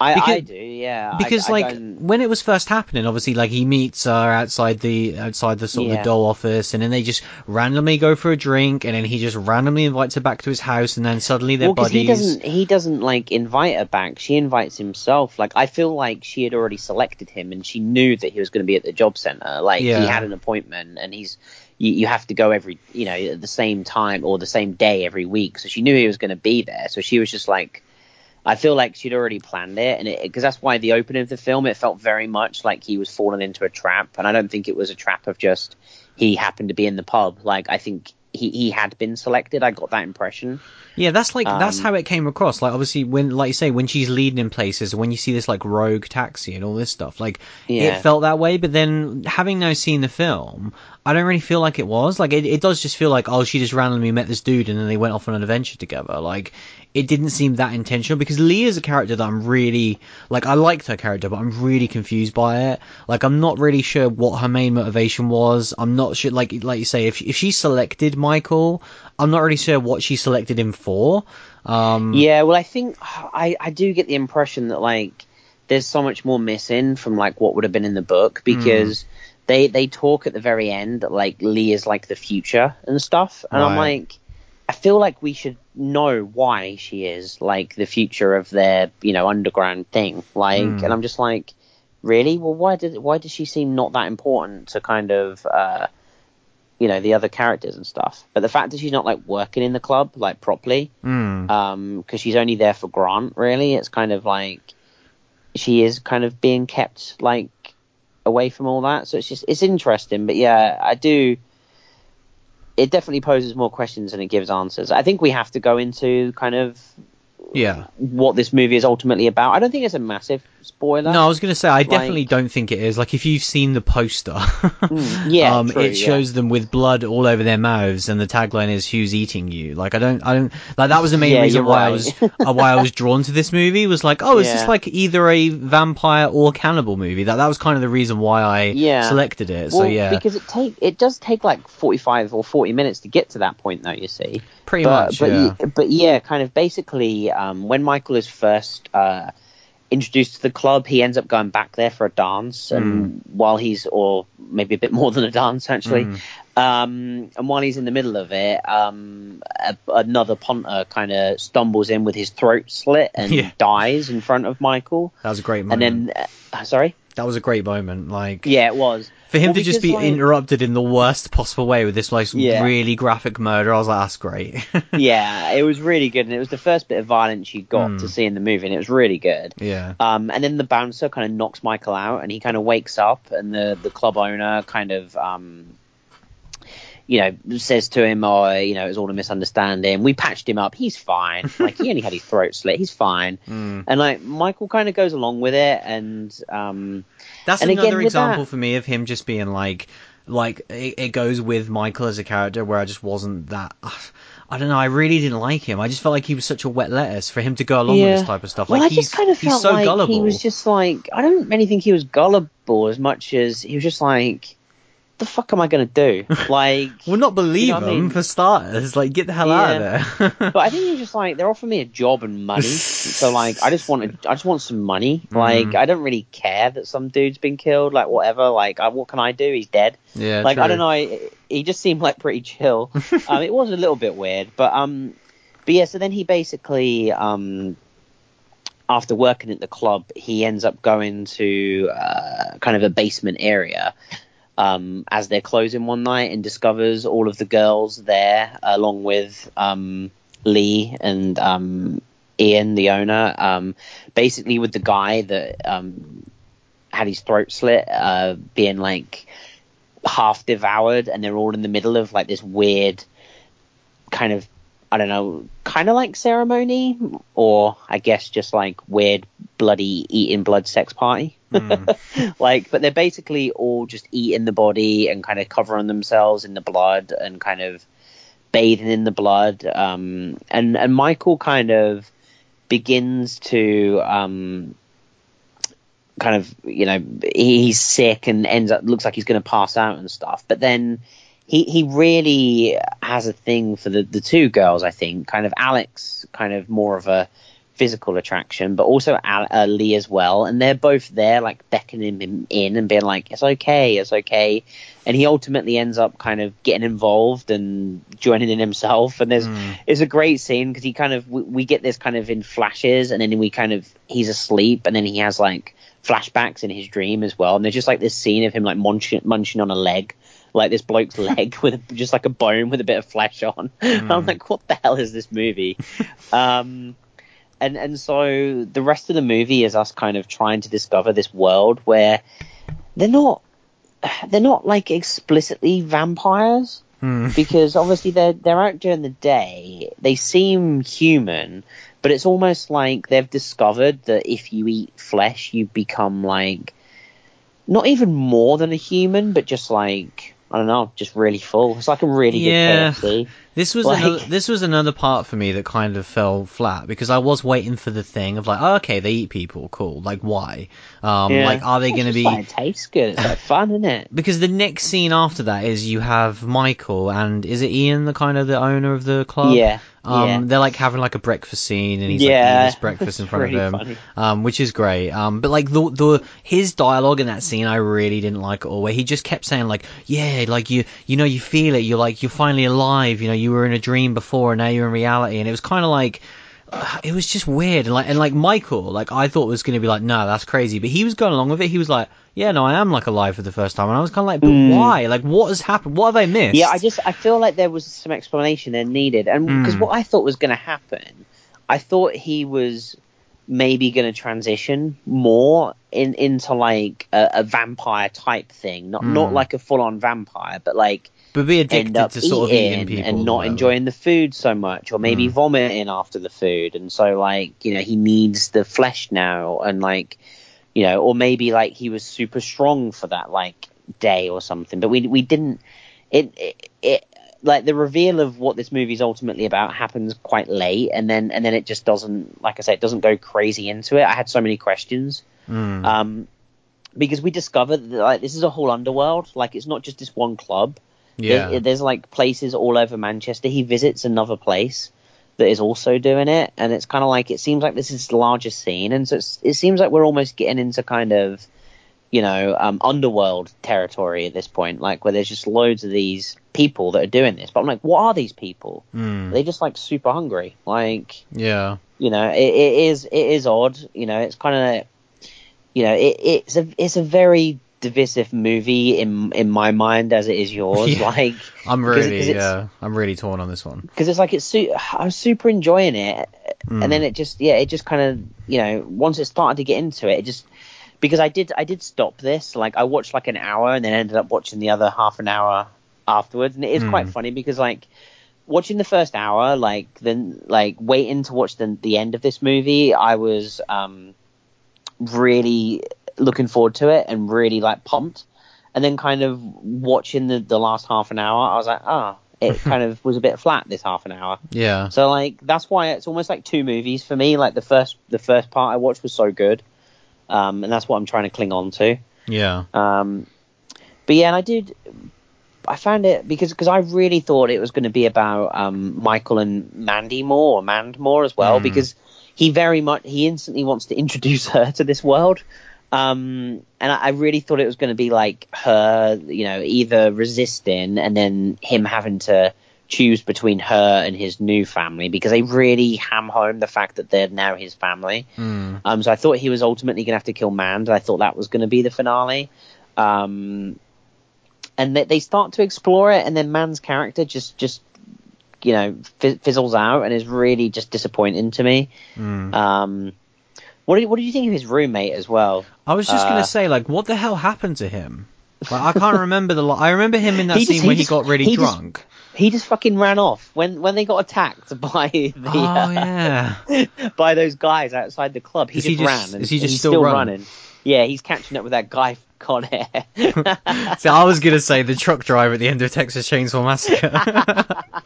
I, because, I do, yeah. Because I, like I when it was first happening, obviously, like he meets her outside the outside the sort yeah. of the doll office, and then they just randomly go for a drink, and then he just randomly invites her back to his house, and then suddenly they're well, buddies. He doesn't, he doesn't like invite her back; she invites himself. Like I feel like she had already selected him, and she knew that he was going to be at the job center. Like yeah. he had an appointment, and he's you, you have to go every you know at the same time or the same day every week. So she knew he was going to be there. So she was just like. I feel like she'd already planned it, and because that's why the opening of the film, it felt very much like he was falling into a trap, and I don't think it was a trap of just he happened to be in the pub. Like I think he, he had been selected. I got that impression. Yeah, that's like um, that's how it came across. Like, obviously, when, like you say, when she's leading in places, when you see this like rogue taxi and all this stuff, like yeah. it felt that way. But then, having now seen the film, I don't really feel like it was. Like, it, it does just feel like, oh, she just randomly met this dude and then they went off on an adventure together. Like, it didn't seem that intentional, because Lee is a character that I'm really like. I liked her character, but I'm really confused by it. Like, I'm not really sure what her main motivation was. I'm not sure. Like, like you say, if if she selected Michael, I'm not really sure what she selected him for. Um, yeah, well, I think I, I do get the impression that, like, there's so much more missing from, like, what would have been in the book, because mm. they, they talk at the very end that, like, Lee is, like, the future and stuff. And right. I'm like, I feel like we should know why she is, like, the future of their, you know, underground thing. Like, mm. and I'm just like, really? Well, why did why did she seem not that important to kind of... Uh, you know, the other characters and stuff. But the fact that she's not, like, working in the club, like, properly, mm. um, because she's only there for Grant, really, it's kind of like she is kind of being kept, like, away from all that. So it's just, it's interesting. But yeah, I do, it definitely poses more questions than it gives answers. I think we have to go into kind of yeah what this movie is ultimately about. I don't think it's a massive spoiler. No, I was gonna say, I like, definitely don't think it is. Like, if you've seen the poster, mm, yeah um true, it shows yeah. them with blood all over their mouths, and the tagline is "Who's eating you?" Like, I don't I don't like that was the main yeah, reason why right. I was uh, why I was drawn to this movie, was like, oh, it's yeah. just like either a vampire or cannibal movie. That that was kind of the reason why I yeah. selected it. Well, so yeah, because it take it does take like forty-five or forty minutes to get to that point, though, you see. Pretty but, much, but yeah. yeah. But yeah, kind of basically, um, when Michael is first uh, introduced to the club, he ends up going back there for a dance, mm. and while he's, or maybe a bit more than a dance actually, mm. um, and while he's in the middle of it, um, a, another punter kind of stumbles in with his throat slit and yeah. dies in front of Michael. That was a great moment. And then, uh, sorry? That was a great moment. Like, yeah, it was. For him well, to just be like, interrupted in the worst possible way with this like yeah. really graphic murder, I was like, that's great. Yeah, it was really good, and it was the first bit of violence you got mm. to see in the movie, and it was really good. Yeah. Um, and then the bouncer kind of knocks Michael out, and he kind of wakes up, and the, the club owner kind of, um, you know, says to him, "Oh, you know, it was all a misunderstanding. We patched him up. He's fine. Like, he only had his throat slit. He's fine." Mm. And like Michael kind of goes along with it, and um. That's and another again, example that... for me of him just being like, like it, it goes with Michael as a character, where I just wasn't that. I don't know. I really didn't like him. I just felt like he was such a wet lettuce for him to go along yeah. with this type of stuff. Well, like, I he's, just kind of felt so like gullible. He was just like, I don't really think he was gullible as much as he was just like, the fuck am I going to do? Like, well, not believe you know him I mean? For starters. Like, get the hell yeah. out of there. But I think he was just like, they're offering me a job and money, so like, I just want, a, I just want some money. Like, mm. I don't really care that some dude's been killed. Like, whatever. Like, I, what can I do? He's dead. Yeah. Like, true. I don't know. I, he just seemed like pretty chill. um, it was a little bit weird, but um, but yeah. So then he basically um, after working at the club, he ends up going to uh, kind of a basement area. Um, as they're closing one night, and discovers all of the girls there, along with um, Lee and um, Ian, the owner, um, basically with the guy that um, had his throat slit uh, being like half devoured, and they're all in the middle of like this weird kind of, I don't know, kind of like ceremony, or I guess just like weird bloody eating blood sex party. Mm. Like, but they're basically all just eating the body and kind of covering themselves in the blood and kind of bathing in the blood. Um, and, and Michael kind of begins to um, kind of, you know, he's sick and ends up, looks like he's going to pass out and stuff. But then he, he really has a thing for the, the two girls, I think. Kind of Alex, kind of more of a physical attraction, but also Al- uh, Lee as well, and they're both there like beckoning him in and being like, it's okay, it's okay, and he ultimately ends up kind of getting involved and joining in himself. And there's mm. it's a great scene, because he kind of we, we get this kind of in flashes, and then we kind of he's asleep, and then he has like flashbacks in his dream as well, and there's just like this scene of him like munching, munching on a leg, like this bloke's leg with just like a bone with a bit of flesh on. Mm. I'm like, what the hell is this movie? um And and so the rest of the movie is us kind of trying to discover this world where they're not they're not like explicitly vampires, mm. because obviously they're they're out during the day. They seem human, but it's almost like they've discovered that if you eat flesh, you become like not even more than a human, but just like, I don't know, just really full. It's like a really yeah. good K F C. This was like, another, this was another part for me that kind of fell flat, because I was waiting for the thing of like, oh, okay, they eat people, cool. Like, why? Um, yeah. Like, are they going to be? Like, it tastes good. It's like fun, isn't it? Because the next scene after that is you have Michael and is it Ian, the kind of the owner of the club? Yeah. Um, yeah. They're like having like a breakfast scene, and he's yeah. like eating his breakfast in front of him, funny. um, which is great. Um, but like the the his dialogue in that scene, I really didn't like at all. Where he just kept saying like, yeah, like you you know you feel it. You're like you're finally alive. You know you were in a dream before, and now you're in reality. And it was kind of like uh, it was just weird. And like and like Michael, like I thought was going to be like, no, that's crazy. But he was going along with it. He was like, yeah, no, I am like alive for the first time. And I was kind of like, but mm. why? Like, what has happened? What have I missed? Yeah, I just, I feel like there was some explanation there needed. And because mm. what I thought was going to happen, I thought he was maybe going to transition more in, into like a, a vampire type thing. Not, mm. not like a full on vampire, but like, but be addicted to sort of eating people and not enjoying the food so much, or maybe mm. vomiting after the food. And so like, you know, he needs the flesh now, and like, you know, or maybe like he was super strong for that like day or something. But we we didn't. It, it it like the reveal of what this movie's ultimately about happens quite late, and then and then it just doesn't. Like I say, it doesn't go crazy into it. I had so many questions, mm. um, because we discovered that like this is a whole underworld. Like it's not just this one club. Yeah, there, there's like places all over Manchester. He visits another place that is also doing it, and it's kind of like it seems like this is the larger scene, and so it's, it seems like we're almost getting into kind of, you know, um, underworld territory at this point, like where there's just loads of these people that are doing this. But I'm like, what are these people? Mm. Are they just like super hungry? Like, yeah, you know, it, it is it is odd. You know, it's kind of, you know, it, it's a it's a very divisive movie in in my mind, as it is yours. Yeah. Like I'm really cause, cause yeah I'm really torn on this one, because it's like it's su- I'm super enjoying it, mm. and then it just yeah it just kind of, you know, once it started to get into it, it just, because I did I did stop this, like I watched like an hour and then ended up watching the other half an hour afterwards, and it is mm. quite funny because like watching the first hour, like then like waiting to watch the the end of this movie, I was um really looking forward to it and really like pumped, and then kind of watching the, the last half an hour, I was like, ah, oh, it kind of was a bit flat this half an hour. Yeah. So like that's why it's almost like two movies for me. Like the first the first part I watched was so good, um, and that's what I'm trying to cling on to. Yeah. Um, but yeah, and I did. I found it because because I really thought it was going to be about um Michael and Mandy more, or Mand more as well, mm. because he very much he instantly wants to introduce her to this world. Um, and I, I really thought it was going to be like her, you know, either resisting and then him having to choose between her and his new family, because they really ham home the fact that they're now his family. Mm. Um, so I thought he was ultimately going to have to kill Mand. I thought that was going to be the finale. Um, and they, they start to explore it, and then Mand's character just, just you know, f- fizzles out and is really just disappointing to me. Mm. Um What did, what did you think of his roommate as well? I was just uh, going to say, like, what the hell happened to him? Like, I can't remember the lot. I remember him in that scene just, where he, he got really he drunk. Just, he just fucking ran off when when they got attacked by the oh, uh, yeah. by those guys outside the club. He is just, he just ran. And, is he just he's still, still running? running? Yeah, he's catching up with that guy Con Air. So I was going to say the truck driver at the end of Texas Chainsaw Massacre.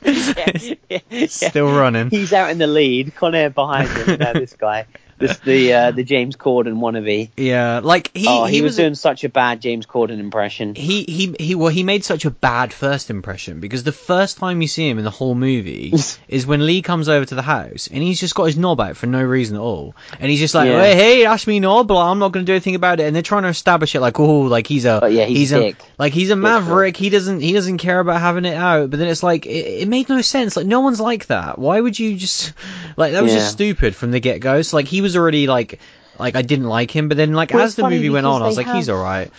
yeah, yeah, still yeah. running. He's out in the lead, Con Air behind him. Now this guy. This, the uh, the James Corden wannabe. Yeah, like he oh, he, he was, was doing a, such a bad James Corden impression. He he he well he made such a bad first impression, because the first time you see him in the whole movie is when Lee comes over to the house and he's just got his knob out for no reason at all, and he's just like, yeah. hey, hey, ask me knob, blah, I'm not going to do anything about it, and they're trying to establish it like, oh, like he's a oh, yeah, he's, he's a like he's a maverick, he doesn't he doesn't care about having it out, but then it's like it, it made no sense, like no one's like that. Why would you just like that was yeah. just stupid from the get go. So like he was. was already like like I didn't like him, but then like well, as the movie went on I was like have, he's all right,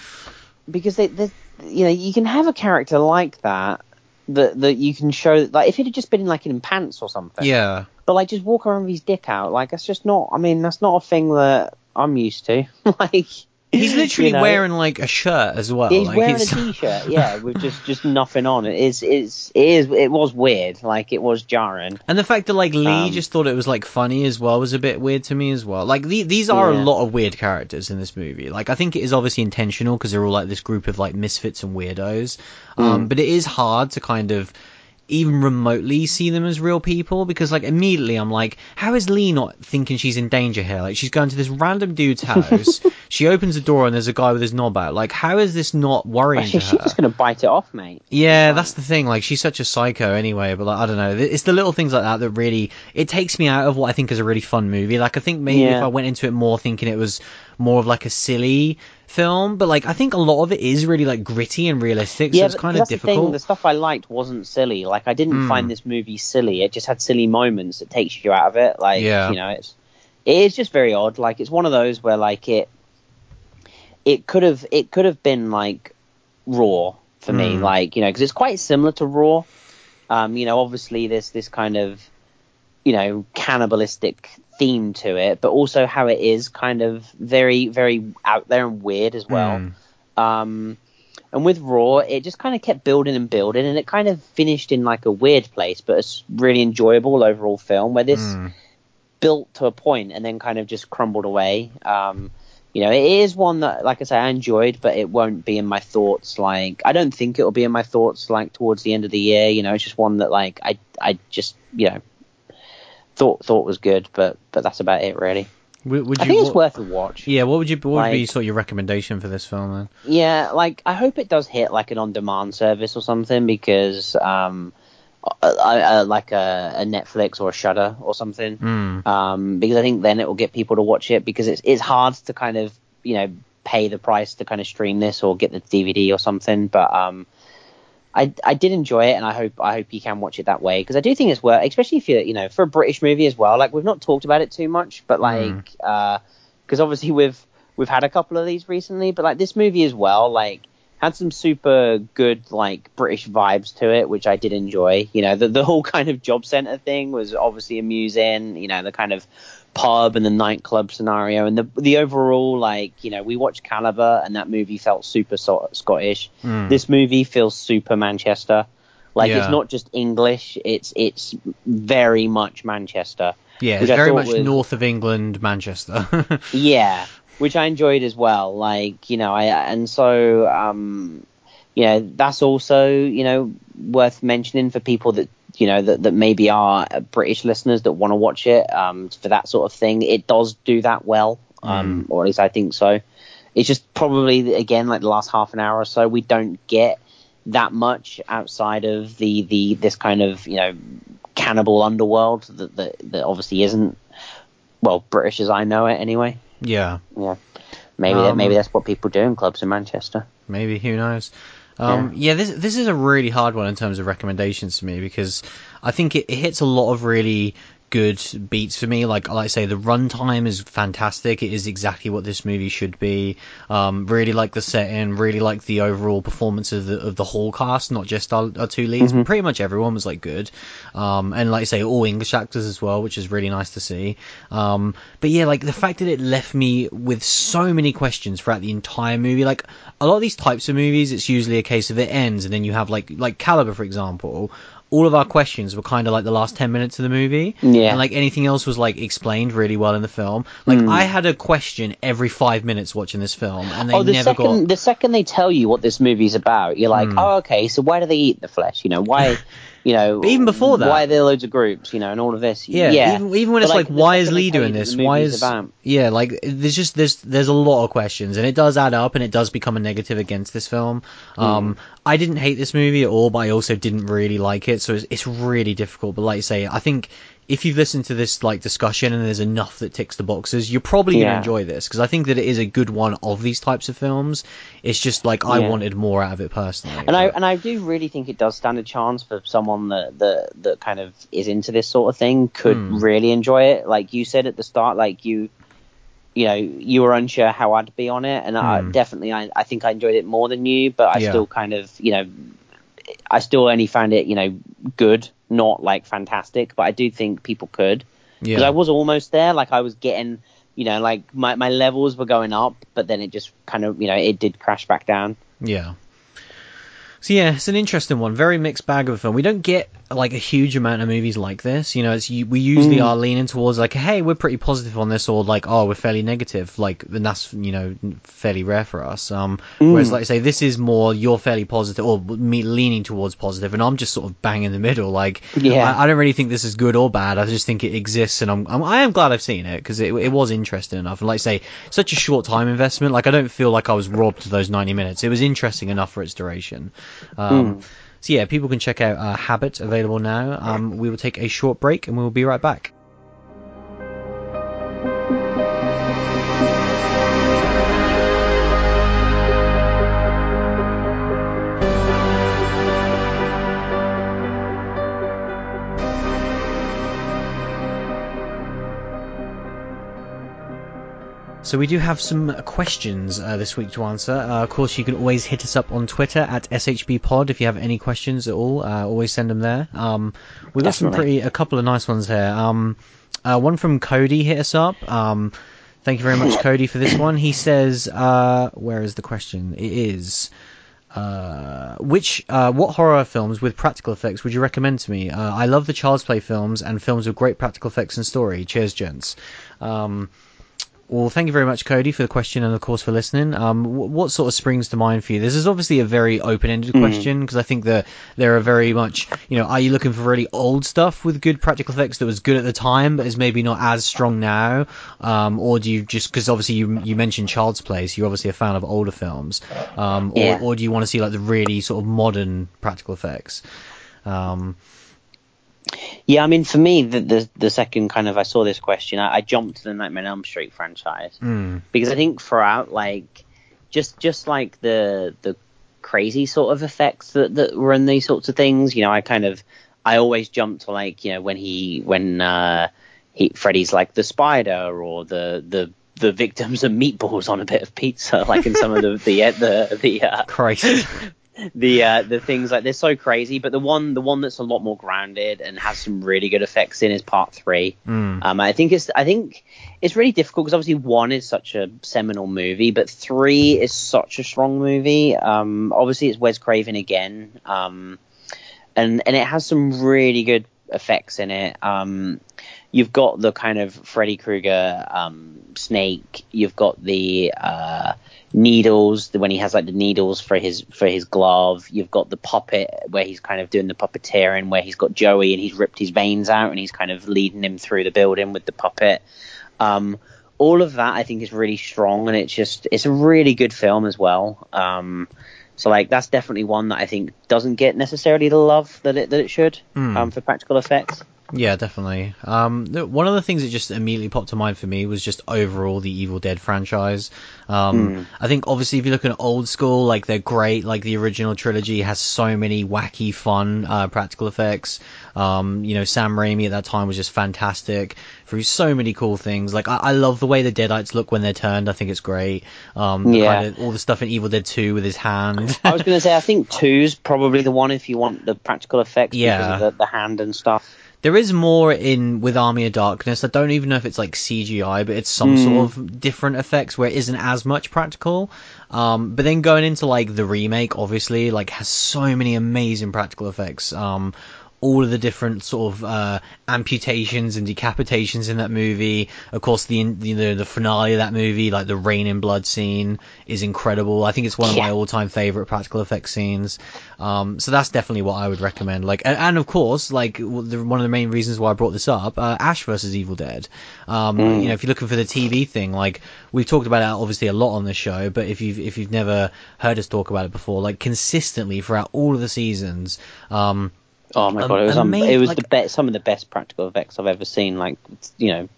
because they, they you know you can have a character like that that that you can show, like if he'd have just been like in pants or something, yeah, but like just walk around with his dick out, like that's just not, I mean that's not a thing that I'm used to. Like He's literally you know, wearing like a shirt as well. He's like, wearing he's... a t-shirt, yeah, with just, just nothing on it. It's it's it is it was weird, like it was jarring. And the fact that like Lee um, just thought it was like funny as well was a bit weird to me as well. Like the, these are yeah. a lot of weird characters in this movie. Like I think it is obviously intentional because they're all like this group of like misfits and weirdos. Mm. Um, but it is hard to kind of even remotely see them as real people because like immediately I'm like, how is Lee not thinking she's in danger here? Like she's going to this random dude's house, she opens the door and there's a guy with his knob out. Like how is this not worrying she, to her? She's just gonna bite it off, mate. Yeah, that's the thing, like she's such a psycho anyway, but like I don't know, it's the little things like that that really, it takes me out of what I think is a really fun movie. Like I think maybe yeah. if I went into it more thinking it was more of like a silly film, but like I think a lot of it is really like gritty and realistic, so yeah, it's kind of difficult. The, thing, the stuff I liked wasn't silly. Like I didn't mm. find this movie silly. It just had silly moments that takes you out of it. Like yeah. you know, it's it is just very odd. Like it's one of those where like it it could have it could have been like Raw for mm. me. Like you know, because it's quite similar to Raw. Um, you know, obviously there's this kind of you know cannibalistic theme to it, but also how it is kind of very, very out there and weird as well. Mm. Um, and with Raw, it just kind of kept building and building, and it kind of finished in like a weird place, but it's really enjoyable overall film, where this mm. built to a point and then kind of just crumbled away. Um, you know, it is one that, like I say, I enjoyed, but it won't be in my thoughts. Like, I don't think it'll be in my thoughts like towards the end of the year. You know, it's just one that like I, I just, you know, Thought thought was good, but but that's about it really. Would, would you, I think it's what, worth a watch. Yeah, what would you? What like, would be sort of your recommendation for this film then? Yeah, like I hope it does hit like an on-demand service or something, because um, I, I, like a, a Netflix or a Shudder or something. Mm. Um, because I think then it will get people to watch it, because it's it's hard to kind of you know pay the price to kind of stream this or get the D V D or something, but um. I, I did enjoy it, and I hope I hope you can watch it that way, because I do think it's worth, especially if you're you know for a British movie as well. Like we've not talked about it too much, but like because mm. uh, obviously we've we've had a couple of these recently, but like this movie as well, like had some super good like British vibes to it, which I did enjoy. You know the the whole kind of job centre thing was obviously amusing. You know the kind of pub and the nightclub scenario, and the the overall like you know we watched Calibre and that movie felt super so- Scottish. Mm. This movie feels super Manchester. Like yeah. it's not just English, it's it's very much Manchester. Yeah, it's very much was, north of England, Manchester. Yeah, which I enjoyed as well. Like you know, I and so um, you know that's also you know worth mentioning for people that. You know that that maybe are British listeners that want to watch it um for that sort of thing. It does do that well, um mm. or at least I think so. It's just probably again like the last half an hour or so we don't get that much outside of the the this kind of you know cannibal underworld that that, that obviously isn't well British as I know it anyway. Yeah, yeah. Maybe um, that maybe that's what people do in clubs in Manchester. Maybe, who knows. Um, yeah. yeah, this this is a really hard one in terms of recommendations to me, because I think it, it hits a lot of really good beats for me. Like, like I say, the runtime is fantastic. It is exactly what this movie should be. Um, really like the setting, really like the overall performance of the, of the whole cast, not just our, our two leads, mm-hmm. but pretty much everyone was like good. Um, and like I say, all English actors as well, which is really nice to see. Um, but yeah, like the fact that it left me with so many questions throughout the entire movie. Like a lot of these types of movies, it's usually a case of it ends and then you have like, like Calibre, for example. All of our questions were kind of like the last ten minutes of the movie. Yeah. And like anything else was like explained really well in the film. Like mm. I had a question every five minutes watching this film, and they oh, the never second, got. The second they tell you what this movie's about, you're like, mm. oh, okay, so why do they eat the flesh? You know, why, you know, but even before that, why are there loads of groups? You know, and all of this. Yeah. yeah. Even, even when but it's like, like why is Lee doing this? Why is about. yeah? Like there's just there's there's a lot of questions, and it does add up, and it does become a negative against this film. Mm. Um, I didn't hate this movie at all, but I also didn't really like it. So it's, it's really difficult, but like you say, I think if you've listened to this like discussion and there's enough that ticks the boxes, you're probably yeah. going to enjoy this, because I think that it is a good one of these types of films. It's just like I yeah. wanted more out of it personally, and but. I and I do really think it does stand a chance for someone that that, that kind of is into this sort of thing could mm. really enjoy it. Like you said at the start, like you you know you were unsure how I'd be on it, and mm. I definitely I, I think I enjoyed it more than you, but I yeah. still kind of you know I still only found it, you know, good, not like fantastic, but I do think people could, because yeah. I was almost there. Like I was getting, you know, like my, my levels were going up, but then it just kind of, you know, it did crash back down. Yeah. So yeah, it's an interesting one. Very mixed bag of a film. We don't get like a huge amount of movies like this. You know, it's, we usually mm. are leaning towards like, hey, we're pretty positive on this, or like, oh, we're fairly negative. Like, and that's, you know, fairly rare for us. Um, mm. Whereas, like I say, this is more you're fairly positive, or me leaning towards positive, and I'm just sort of bang in the middle. Like, yeah. I, I don't really think this is good or bad. I just think it exists, and I'm, I'm I am glad I've seen it because it, it was interesting enough. And like I say, such a short time investment. Like, I don't feel like I was robbed of those ninety minutes. It was interesting enough for its duration. Um, mm. So yeah, people can check out uh, Habit, available now. Um, we will take a short break and we will be right back. So we do have some questions uh, this week to answer. Uh, of course, you can always hit us up on Twitter at S H B Pod if you have any questions at all. Uh, always send them there. Um, we've got some pretty a couple of nice ones here. Um, uh, one from Cody hit us up. Um, thank you very much, Cody, for this one. He says, uh, "Where is the question? It is." Uh, which uh, what horror films with practical effects would you recommend to me? Uh, I love the Child's Play films and films with great practical effects and story. Cheers, gents. Um, Well, thank you very much, Cody, for the question and, of course, for listening. Um, w- what sort of springs to mind for you? This is obviously a very open-ended mm. question because I think that there are very much, you know, are you looking for really old stuff with good practical effects that was good at the time but is maybe not as strong now? Um, or do you just, because obviously you you mentioned Child's Play, so you're obviously a fan of older films. Um, or, yeah. or do you want to see, like, the really sort of modern practical effects? Um Yeah, I mean, for me, the, the the second kind of I saw this question, I, I jumped to the Nightmare on Elm Street franchise mm. because I think throughout, like, just just like the the crazy sort of effects that, that were in these sorts of things, you know, I kind of I always jumped to, like, you know, when he when uh, he Freddy's like the spider or the the. the victims of meatballs on a bit of pizza, like in some of the the the, the uh, Christ. The uh, the things like they're so crazy, but the one the one that's a lot more grounded and has some really good effects in is part three. Mm. Um, I think it's I think it's really difficult because obviously one is such a seminal movie, but three is such a strong movie. Um, obviously it's Wes Craven again, um, and and it has some really good effects in it. Um, you've got the kind of Freddy Krueger um, snake. You've got the uh, needles when he has like the needles for his for his glove. You've got the puppet where he's kind of doing the puppeteering, where he's got Joey and he's ripped his veins out and he's kind of leading him through the building with the puppet. Um, all of that I think is really strong, and it's just it's a really good film as well. Um, so like that's definitely one that I think doesn't get necessarily the love that it that it should mm. um, for practical effects. Yeah, definitely. Um, one of the things that just immediately popped to mind for me was just overall the Evil Dead franchise. Um, mm. I think obviously if you're looking at old school, like they're great. Like the original trilogy has so many wacky, fun uh, practical effects. Um, you know, Sam Raimi at that time was just fantastic through so many cool things. Like I, I love the way the Deadites look when they're turned. I think it's great. Um, yeah. Kind of all the stuff in Evil Dead two with his hand. I was going to say I think two's probably the one if you want the practical effects yeah. because of the, the hand and stuff. There is more in with Army of Darkness. I don't even know if it's like C G I, but it's some mm. sort of different effects where it isn't as much practical. Um, but then going into like the remake, obviously, like has so many amazing practical effects. Um, all of the different sort of uh, amputations and decapitations in that movie. Of course, the you know, the finale of that movie, like the rain and blood scene, is incredible. I think it's one of yeah. my all-time favorite practical effects scenes. Um, so that's definitely what I would recommend. Like, and, and of course, like the, one of the main reasons why I brought this up, uh, Ash versus Evil Dead. Um, mm. You know, if you're looking for the T V thing, like we've talked about it obviously a lot on the show, but if you've if you've never heard us talk about it before, like consistently throughout all of the seasons. Um, Oh my god! It was um, it was like, the best, some of the best practical effects I've ever seen. Like you know,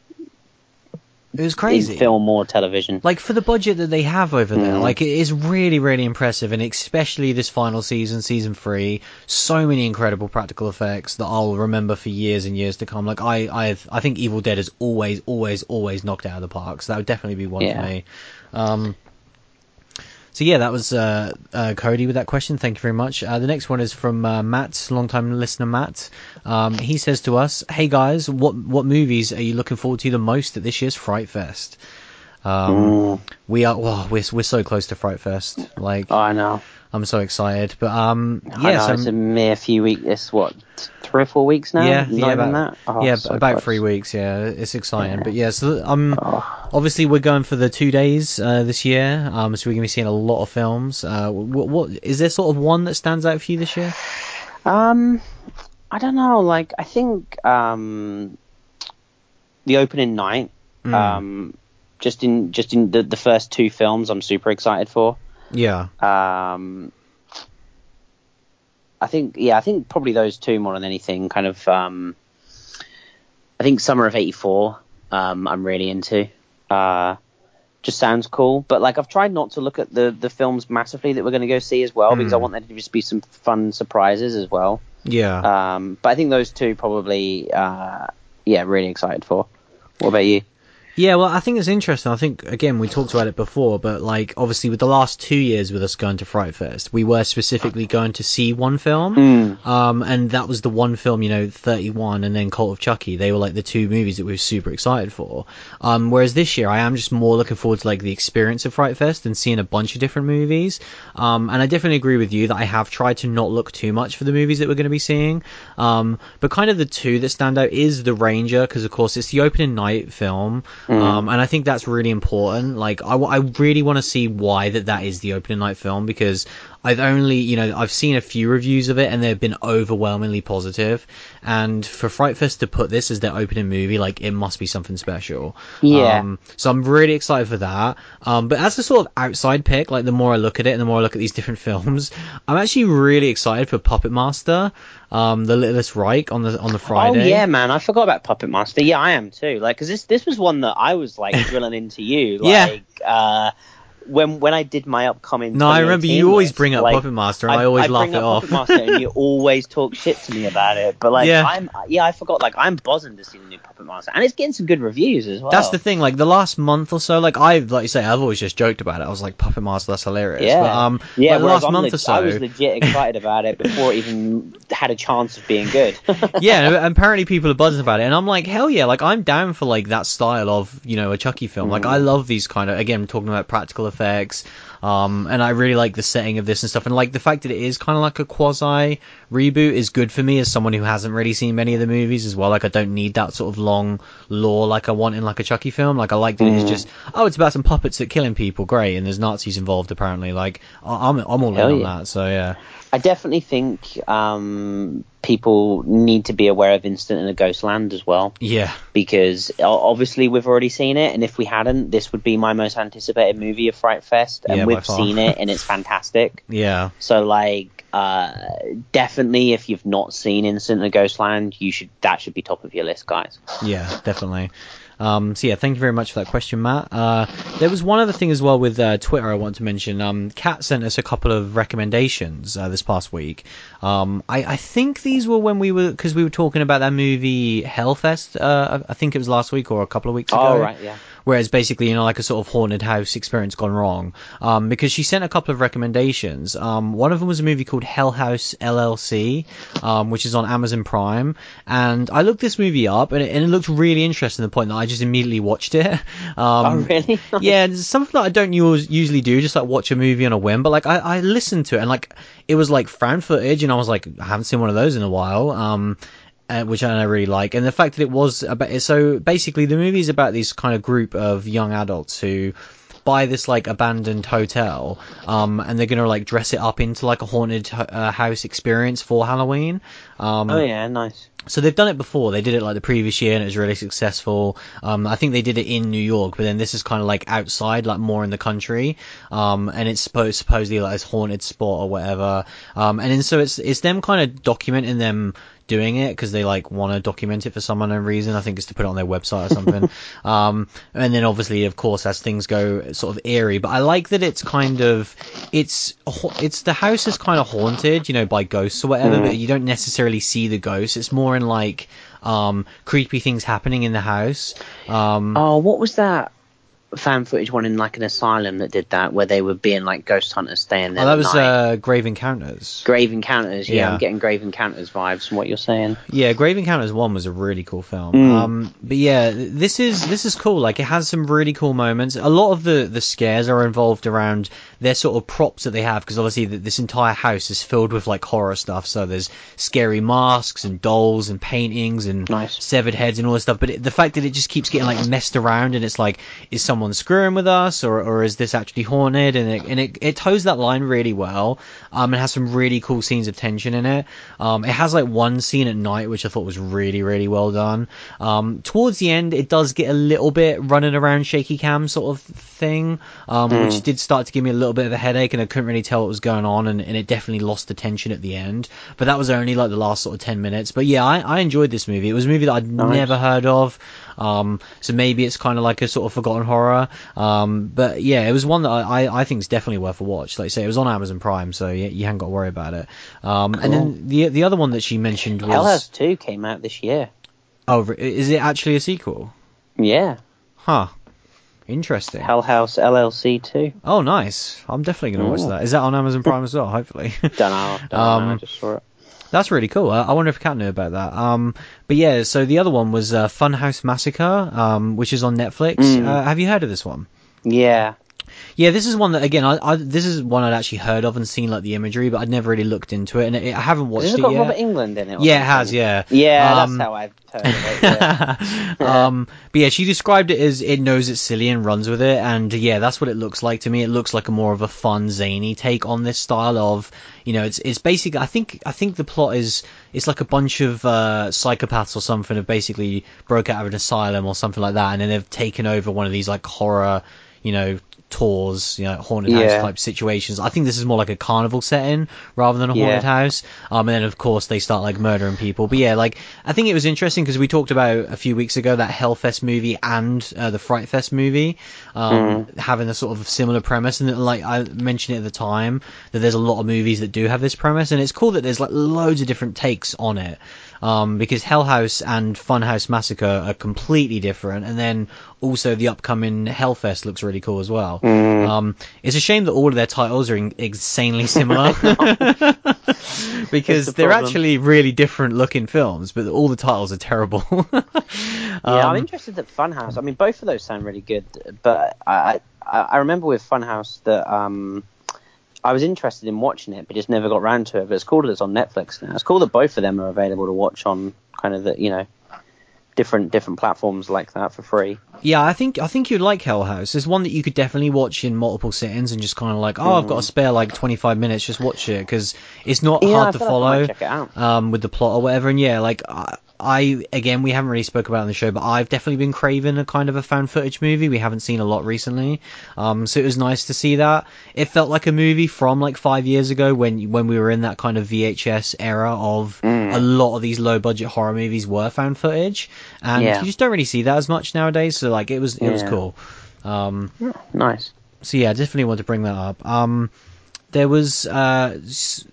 it was crazy. In film or television. Like for the budget that they have over there, mm. like it is really, really impressive. And especially this final season, season three, so many incredible practical effects that I'll remember for years and years to come. Like I, I, I think Evil Dead is always, always, always knocked out of the park. So that would definitely be one yeah. for me. Um, So yeah, that was uh, uh, Cody with that question. Thank you very much. Uh, the next one is from uh, Matt, long-time listener Matt. Um, he says to us, "Hey guys, what what movies are you looking forward to the most at this year's Fright Fest?" Um, we are oh, we're we're so close to Fright Fest. Like, oh, I know. I'm so excited, but um, yeah, know, so, it's a mere few weeks. It's what three or four weeks now. Yeah, Not yeah, about, that? Oh, yeah, so about close. three weeks. Yeah, it's exciting, yeah. but yeah, so um, oh. obviously we're going for the two days uh, this year. Um, so we're gonna be seeing a lot of films. Uh, what, what is there sort of one that stands out for you this year? Um, I don't know. Like, I think um, the opening night. Mm. Um, just in just in the, the first two films, I'm super excited for. Yeah. Um, I think, yeah, I think probably those two more than anything. Kind of, um, I think Summer of eighty-four, um, I'm really into. Uh, just sounds cool. But, like, I've tried not to look at the, the films massively that we're going to go see as well, mm. because I want there to just be some fun surprises as well. Yeah. Um, but I think those two probably, uh, yeah, really excited for. What about you? Yeah, well, I think it's interesting. I think, again, we talked about it before, but, like, obviously with the last two years with us going to Fright Fest, we were specifically going to see one film, mm. um, and that was the one film, you know, thirty-one and then Cult of Chucky. They were, like, the two movies that we were super excited for. Um, whereas this year, I am just more looking forward to, like, the experience of Fright Fest and seeing a bunch of different movies. Um, and I definitely agree with you that I have tried to not look too much for the movies that we're going to be seeing. Um, but kind of the two that stand out is The Ranger, because, of course, it's the opening night film. Mm. Um, and I think that's really important. Like, I, I really want to see why that that is the opening night film, because I've only, you know, I've seen a few reviews of it and they've been overwhelmingly positive. And for Fright Fest to put this as their opening movie, like, it must be something special. Yeah. Um, so I'm really excited for that. Um, but as a sort of outside pick, like, the more I look at it and the more I look at these different films, I'm actually really excited for Puppet Master, um, The Littlest Reich on the on the Friday. Oh yeah, man, I forgot about Puppet Master. Yeah, I am too. Like, because this this was one that I was like drilling into you. Like, yeah. Uh, When when I did my upcoming, no, I remember you list, always bring up like, Puppet Master, and I, I always I laugh it off. Puppet Master, and you always talk shit to me about it. But like, yeah. I'm yeah, I forgot. Like, I'm buzzing to see the new Puppet Master, and it's getting some good reviews as well. That's the thing. Like, the last month or so, like I like you say, I've always just joked about it. I was like, Puppet Master, that's hilarious. Yeah, but, um, yeah. Like, last I'm month le- or so, I was legit excited about it before it even had a chance of being good. Yeah, apparently people are buzzing about it, and I'm like, hell yeah! Like, I'm down for like that style of, you know, a Chucky film. Mm. Like, I love these kind of, again, talking about practical effects, um and I really like the setting of this and stuff, and like the fact that it is kind of like a quasi reboot is good for me as someone who hasn't really seen many of the movies as well. Like, I don't need that sort of long lore like I want in like a Chucky film. Like, I like that mm. it's just, oh, it's about some puppets that killing people, great, and there's Nazis involved apparently. Like, I'm I'm all in on yeah. that. So yeah, I definitely think um, people need to be aware of Instant in a Ghost Land as well. Yeah. Because obviously we've already seen it, and if we hadn't, this would be my most anticipated movie of Fright Fest, and yeah, we've seen it, and it's fantastic. Yeah. So, like, uh, definitely if you've not seen Instant in a Ghost Land, you should, that should be top of your list, guys. Yeah, definitely. Um, so yeah, thank you very much for that question, Matt. Uh, there was one other thing as well with uh, Twitter I want to mention. Um, Kat sent us a couple of recommendations uh, this past week. Um, I, I think these were when we were, because we were talking about that movie Hellfest. Uh, I think it was last week or a couple of weeks ago. Oh, right, yeah. Whereas basically, you know, like a sort of haunted house experience gone wrong. Um, because she sent a couple of recommendations. Um, one of them was a movie called Hell House L L C, um, which is on Amazon Prime. And I looked this movie up, and it, and it looked really interesting, the point that I just immediately watched it. Um, oh, really? Yeah, it's something that I don't usually do, just like watch a movie on a whim. But like, I, I listened to it, and like, it was like found footage, and I was like, I haven't seen one of those in a while. Um, Uh, which I really like, and the fact that it was about it. So basically, the movie is about this kind of group of young adults who buy this like abandoned hotel, um, and they're gonna like dress it up into like a haunted uh, house experience for Halloween. Um, oh yeah, nice. So they've done it before. They did it like the previous year, and it was really successful. Um, I think they did it in New York, but then this is kind of like outside, like more in the country. Um, and it's supposed supposedly like this haunted spot or whatever. Um, and then so it's it's them kind of documenting them doing it, because they like want to document it for some unknown reason. I think it's to put it on their website or something. Um, and then obviously, of course, as things go, sort of eerie. But I like that it's kind of it's it's the house is kind of haunted, you know, by ghosts or whatever. Mm. But you don't necessarily see the ghosts. It's more in like um creepy things happening in the house. Um, oh, what was that? fan footage one in like an asylum that did that, where they were being like ghost hunters staying there. Oh, that was uh, Grave Encounters. Grave Encounters, yeah, yeah. I'm getting Grave Encounters vibes from what you're saying. Yeah, Grave Encounters one was a really cool film. Mm. Um, but yeah, this is this is cool. Like, it has some really cool moments. A lot of the the scares are involved around their sort of props that they have, because obviously the, this entire house is filled with like horror stuff. So there's scary masks and dolls and paintings and nice. severed heads and all this stuff. But it, the fact that it just keeps getting like messed around, and it's like, is someone screwing with us, or or is this actually haunted? And it and it, it toes that line really well. Um, it has some really cool scenes of tension in it. Um, it has like one scene at night which I thought was really really well done. Um, towards the end, it does get a little bit running around shaky cam sort of thing, um, mm. which did start to give me a little bit of a headache, and I couldn't really tell what was going on, and, and it definitely lost the tension at the end. But that was only like the last sort of ten minutes. But yeah, I, I enjoyed this movie. It was a movie that I'd nice. never heard of. Um, so maybe it's kind of like a sort of forgotten horror, um, but yeah, it was one that I, I, I think is definitely worth a watch. Like you say, it was on Amazon Prime, so you, you haven't got to worry about it. Um, cool. And then the the other one that she mentioned was Hell House two came out this year. Oh, is it actually a sequel? Yeah. Huh. Interesting. Hell House L L C two. Oh, nice. I'm definitely going to watch that. Is that on Amazon Prime as well? Hopefully. Don't know. Don't um, know. I just saw it. That's really cool. I, I wonder if Kat knew about that. Um, but yeah, so the other one was uh, Funhouse Massacre, um, which is on Netflix. Mm. Uh, have you heard of this one? Yeah. Yeah, this is one that, again, I, I, this is one I'd actually heard of and seen, like, the imagery, but I'd never really looked into it, and it, it, I haven't watched it, it yet. Has it got Robert Englund in it? Yeah, it has, yeah. Yeah, um, that's how I've heard of it, yeah. yeah. Um, but yeah, she described it as it knows it's silly and runs with it, and yeah, that's what it looks like to me. It looks like a more of a fun, zany take on this style of, you know, it's it's basically, I think I think the plot is, it's like a bunch of uh, psychopaths or something have basically broke out of an asylum or something like that, and then they've taken over one of these, like, horror, you know, tours, you know, haunted house yeah. type situations. I think this is more like a carnival setting rather than a haunted yeah. house. Um, and then of course they start like murdering people. But yeah, like I think it was interesting because we talked about a few weeks ago that Hellfest movie and uh, the Fright Fest movie um, mm. having a sort of similar premise. And like I mentioned at the time that there's a lot of movies that do have this premise, and it's cool that there's like loads of different takes on it. Um, because Hell House and Funhouse Massacre are completely different, and then also the upcoming Hellfest looks really cool as well. Mm. Um, it's a shame that all of their titles are in- insanely similar because the they're actually really different looking films, but all the titles are terrible. um, yeah, I'm interested that Funhouse. I mean, both of those sound really good, but I I, I remember with Funhouse that. Um, I was interested in watching it, but just never got round to it. But it's cool that it's on Netflix now. It's cool that both of them are available to watch on kind of the, you know, different different platforms like that for free. Yeah, I think I think you'd like Hell House. It's one that you could definitely watch in multiple sittings and just kind of like, oh, I've got a spare like twenty-five minutes, just watch it, because it's not yeah, hard I to follow like um, with the plot or whatever. And yeah, like. I, I again, we haven't really spoke about it on the show, but I've definitely been craving a kind of a found footage movie. We haven't seen a lot recently, um, so it was nice to see that. It felt like a movie from like five years ago when when we were in that kind of V H S era of mm. a lot of these low budget horror movies were found footage, and yeah. you just don't really see that as much nowadays. So like it was it yeah. was cool. Um, nice. So yeah, I definitely want to bring that up. Um, There was, uh,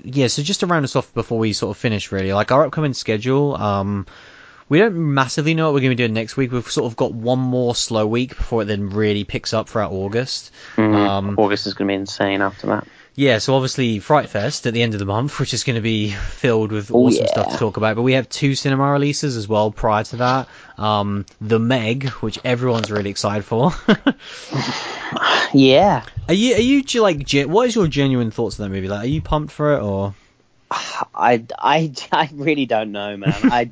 yeah, so just to round us off before we sort of finish, really, like our upcoming schedule, um, we don't massively know what we're going to be doing next week. We've sort of got one more slow week before it then really picks up throughout August. Mm-hmm. Um, August is going to be insane after that. Yeah, so obviously Fright Fest at the end of the month, which is going to be filled with awesome oh, yeah. stuff to talk about. But we have two cinema releases as well prior to that. Um, The Meg, which everyone's really excited for. yeah. Are you, are you like, what is your genuine thoughts on that movie? Like, are you pumped for it or? I, I, I really don't know, man. I,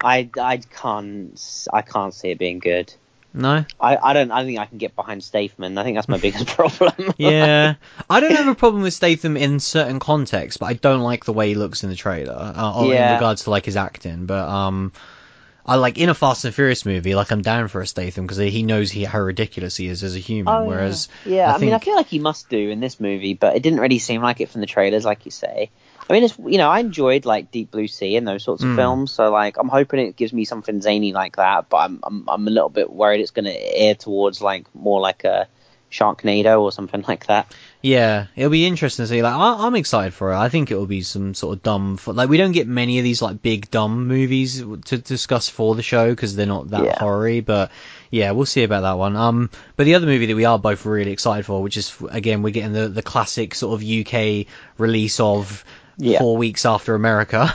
I, I can't, I can't see it being good. No, I, I don't. I think I can get behind Statham. I think that's my biggest problem. yeah, I don't have a problem with Statham in certain contexts, but I don't like the way he looks in the trailer, uh, or yeah. in regards to like his acting. But um, I like in a Fast and Furious movie, like I'm down for a Statham because he knows he, how ridiculous he is as a human. Oh, whereas, yeah, I, I think... mean, I feel like he must do in this movie, but it didn't really seem like it from the trailers, like you say. I mean, it's, you know, I enjoyed like Deep Blue Sea and those sorts of mm. films, so like I'm hoping it gives me something zany like that. But I'm I'm, I'm a little bit worried it's going to err towards like more like a Sharknado or something like that. Yeah, it'll be interesting to see. Like, I, I'm excited for it. I think it'll be some sort of dumb... Like, we don't get many of these, like, big dumb movies to discuss for the show because they're not that yeah. horror-y, but... Yeah, we'll see about that one. Um, but the other movie that we are both really excited for, which is, again, we're getting the, the classic sort of U K release of yeah. four weeks after America.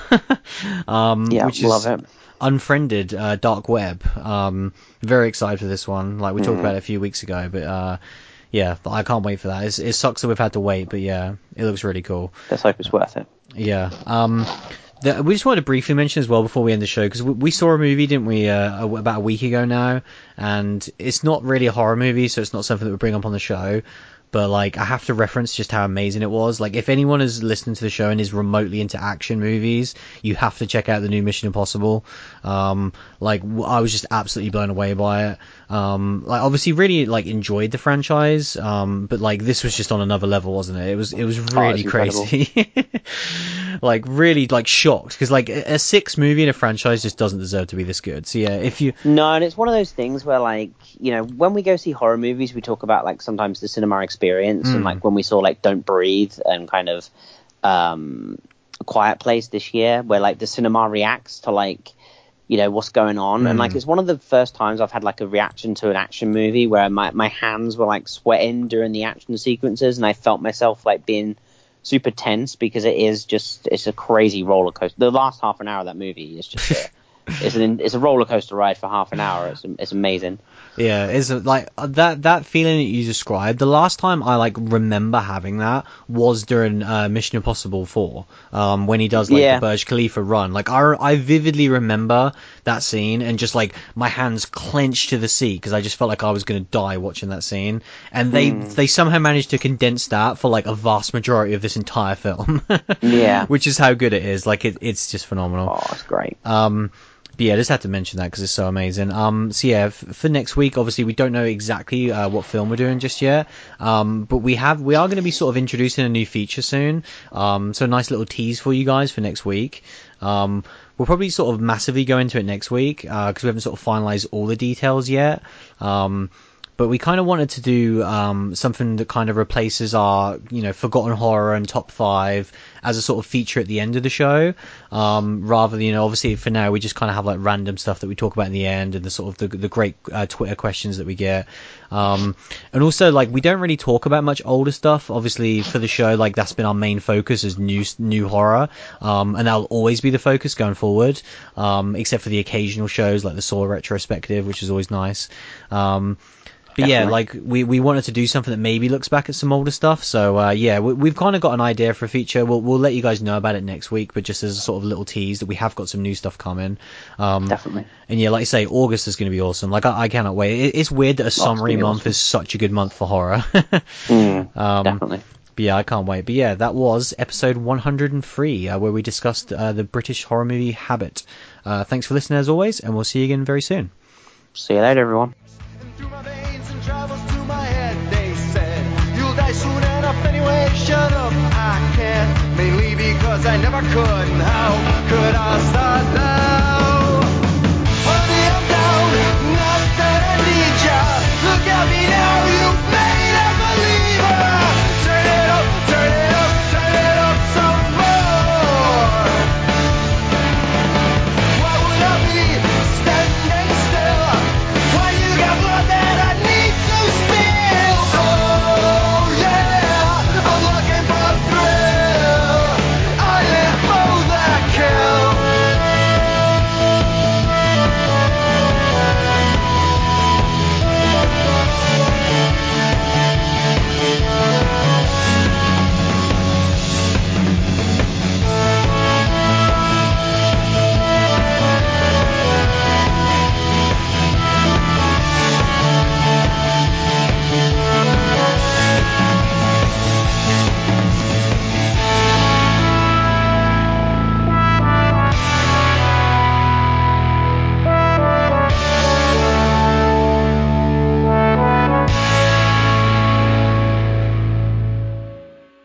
um, yeah, which love is it. Unfriended, uh, Dark Web. Um, very excited for this one. Like, we mm. talked about it a few weeks ago, but uh, yeah, I can't wait for that. It's, it sucks that we've had to wait, but yeah, it looks really cool. Let's hope it's worth it. Yeah. Um, the, we just wanted to briefly mention as well before we end the show, because we, we saw a movie, didn't we, uh, about a week ago now, and it's not really a horror movie, so it's not something that we bring up on the show, but like I have to reference just how amazing it was. Like, if anyone is listening to the show and is remotely into action movies, you have to check out the new Mission Impossible. Um, like, I was just absolutely blown away by it. Um, like, obviously really like enjoyed the franchise, um, but like this was just on another level, wasn't it? It was it was really oh, crazy. Like, really, like, shocked, because like a, a sixth movie in a franchise just doesn't deserve to be this good. So yeah, if you no, and it's one of those things where, like, you know, when we go see horror movies, we talk about like sometimes the cinema experience, mm. and like when we saw like Don't Breathe and kind of um, A Quiet Place this year, where like the cinema reacts to like, you know, what's going on, mm. and like it's one of the first times I've had like a reaction to an action movie where my my hands were like sweating during the action sequences, and I felt myself like being super tense because it is just it's a crazy roller coaster. The last half an hour of that movie is just a, it's an it's a roller coaster ride for half an hour. It's it's amazing. Yeah, it's like that that feeling that you described. The last time I like remember having that was during uh, Mission Impossible four, um, when he does like yeah. the Burj Khalifa run. Like I I vividly remember that scene and just like my hands clenched to the seat because I just felt like I was going to die watching that scene, and they mm. they somehow managed to condense that for like a vast majority of this entire film. Yeah, which is how good it is. Like it, it's just phenomenal. Oh, it's great. Um, but yeah, I just had to mention that because it's so amazing. Um, so yeah, f- for next week, obviously we don't know exactly uh, what film we're doing just yet, um, but we have we are going to be sort of introducing a new feature soon. Um, so a nice little tease for you guys for next week. Um, we'll probably sort of massively go into it next week because uh, we haven't sort of finalized all the details yet. Um, but we kind of wanted to do um, something that kind of replaces our, you know, forgotten horror and top five as a sort of feature at the end of the show, um, rather than, you know, obviously for now we just kind of have like random stuff that we talk about in the end and the sort of the, the great uh, Twitter questions that we get. Um, and also like we don't really talk about much older stuff. Obviously for the show, like that's been our main focus is new new horror, um, and that'll always be the focus going forward, um, except for the occasional shows like the Saw retrospective, which is always nice. Um, But Definitely. yeah, like we, we wanted to do something that maybe looks back at some older stuff. So uh, yeah, we, we've kind of got an idea for a feature. We'll we'll let you guys know about it next week, but just as a sort of little tease that we have got some new stuff coming. Um, Definitely. And yeah, like I say, August is going to be awesome. Like I, I cannot wait. It, it's weird that a summary month awesome. is such a good month for horror. mm, um, definitely. But yeah, I can't wait. But yeah, that was episode one hundred and three, uh, where we discussed uh, the British horror movie Habit. Uh, thanks for listening as always, and we'll see you again very soon. See you later, everyone. Soon enough, anyway, shut up, I can't, mainly because I never could, and how could I start that?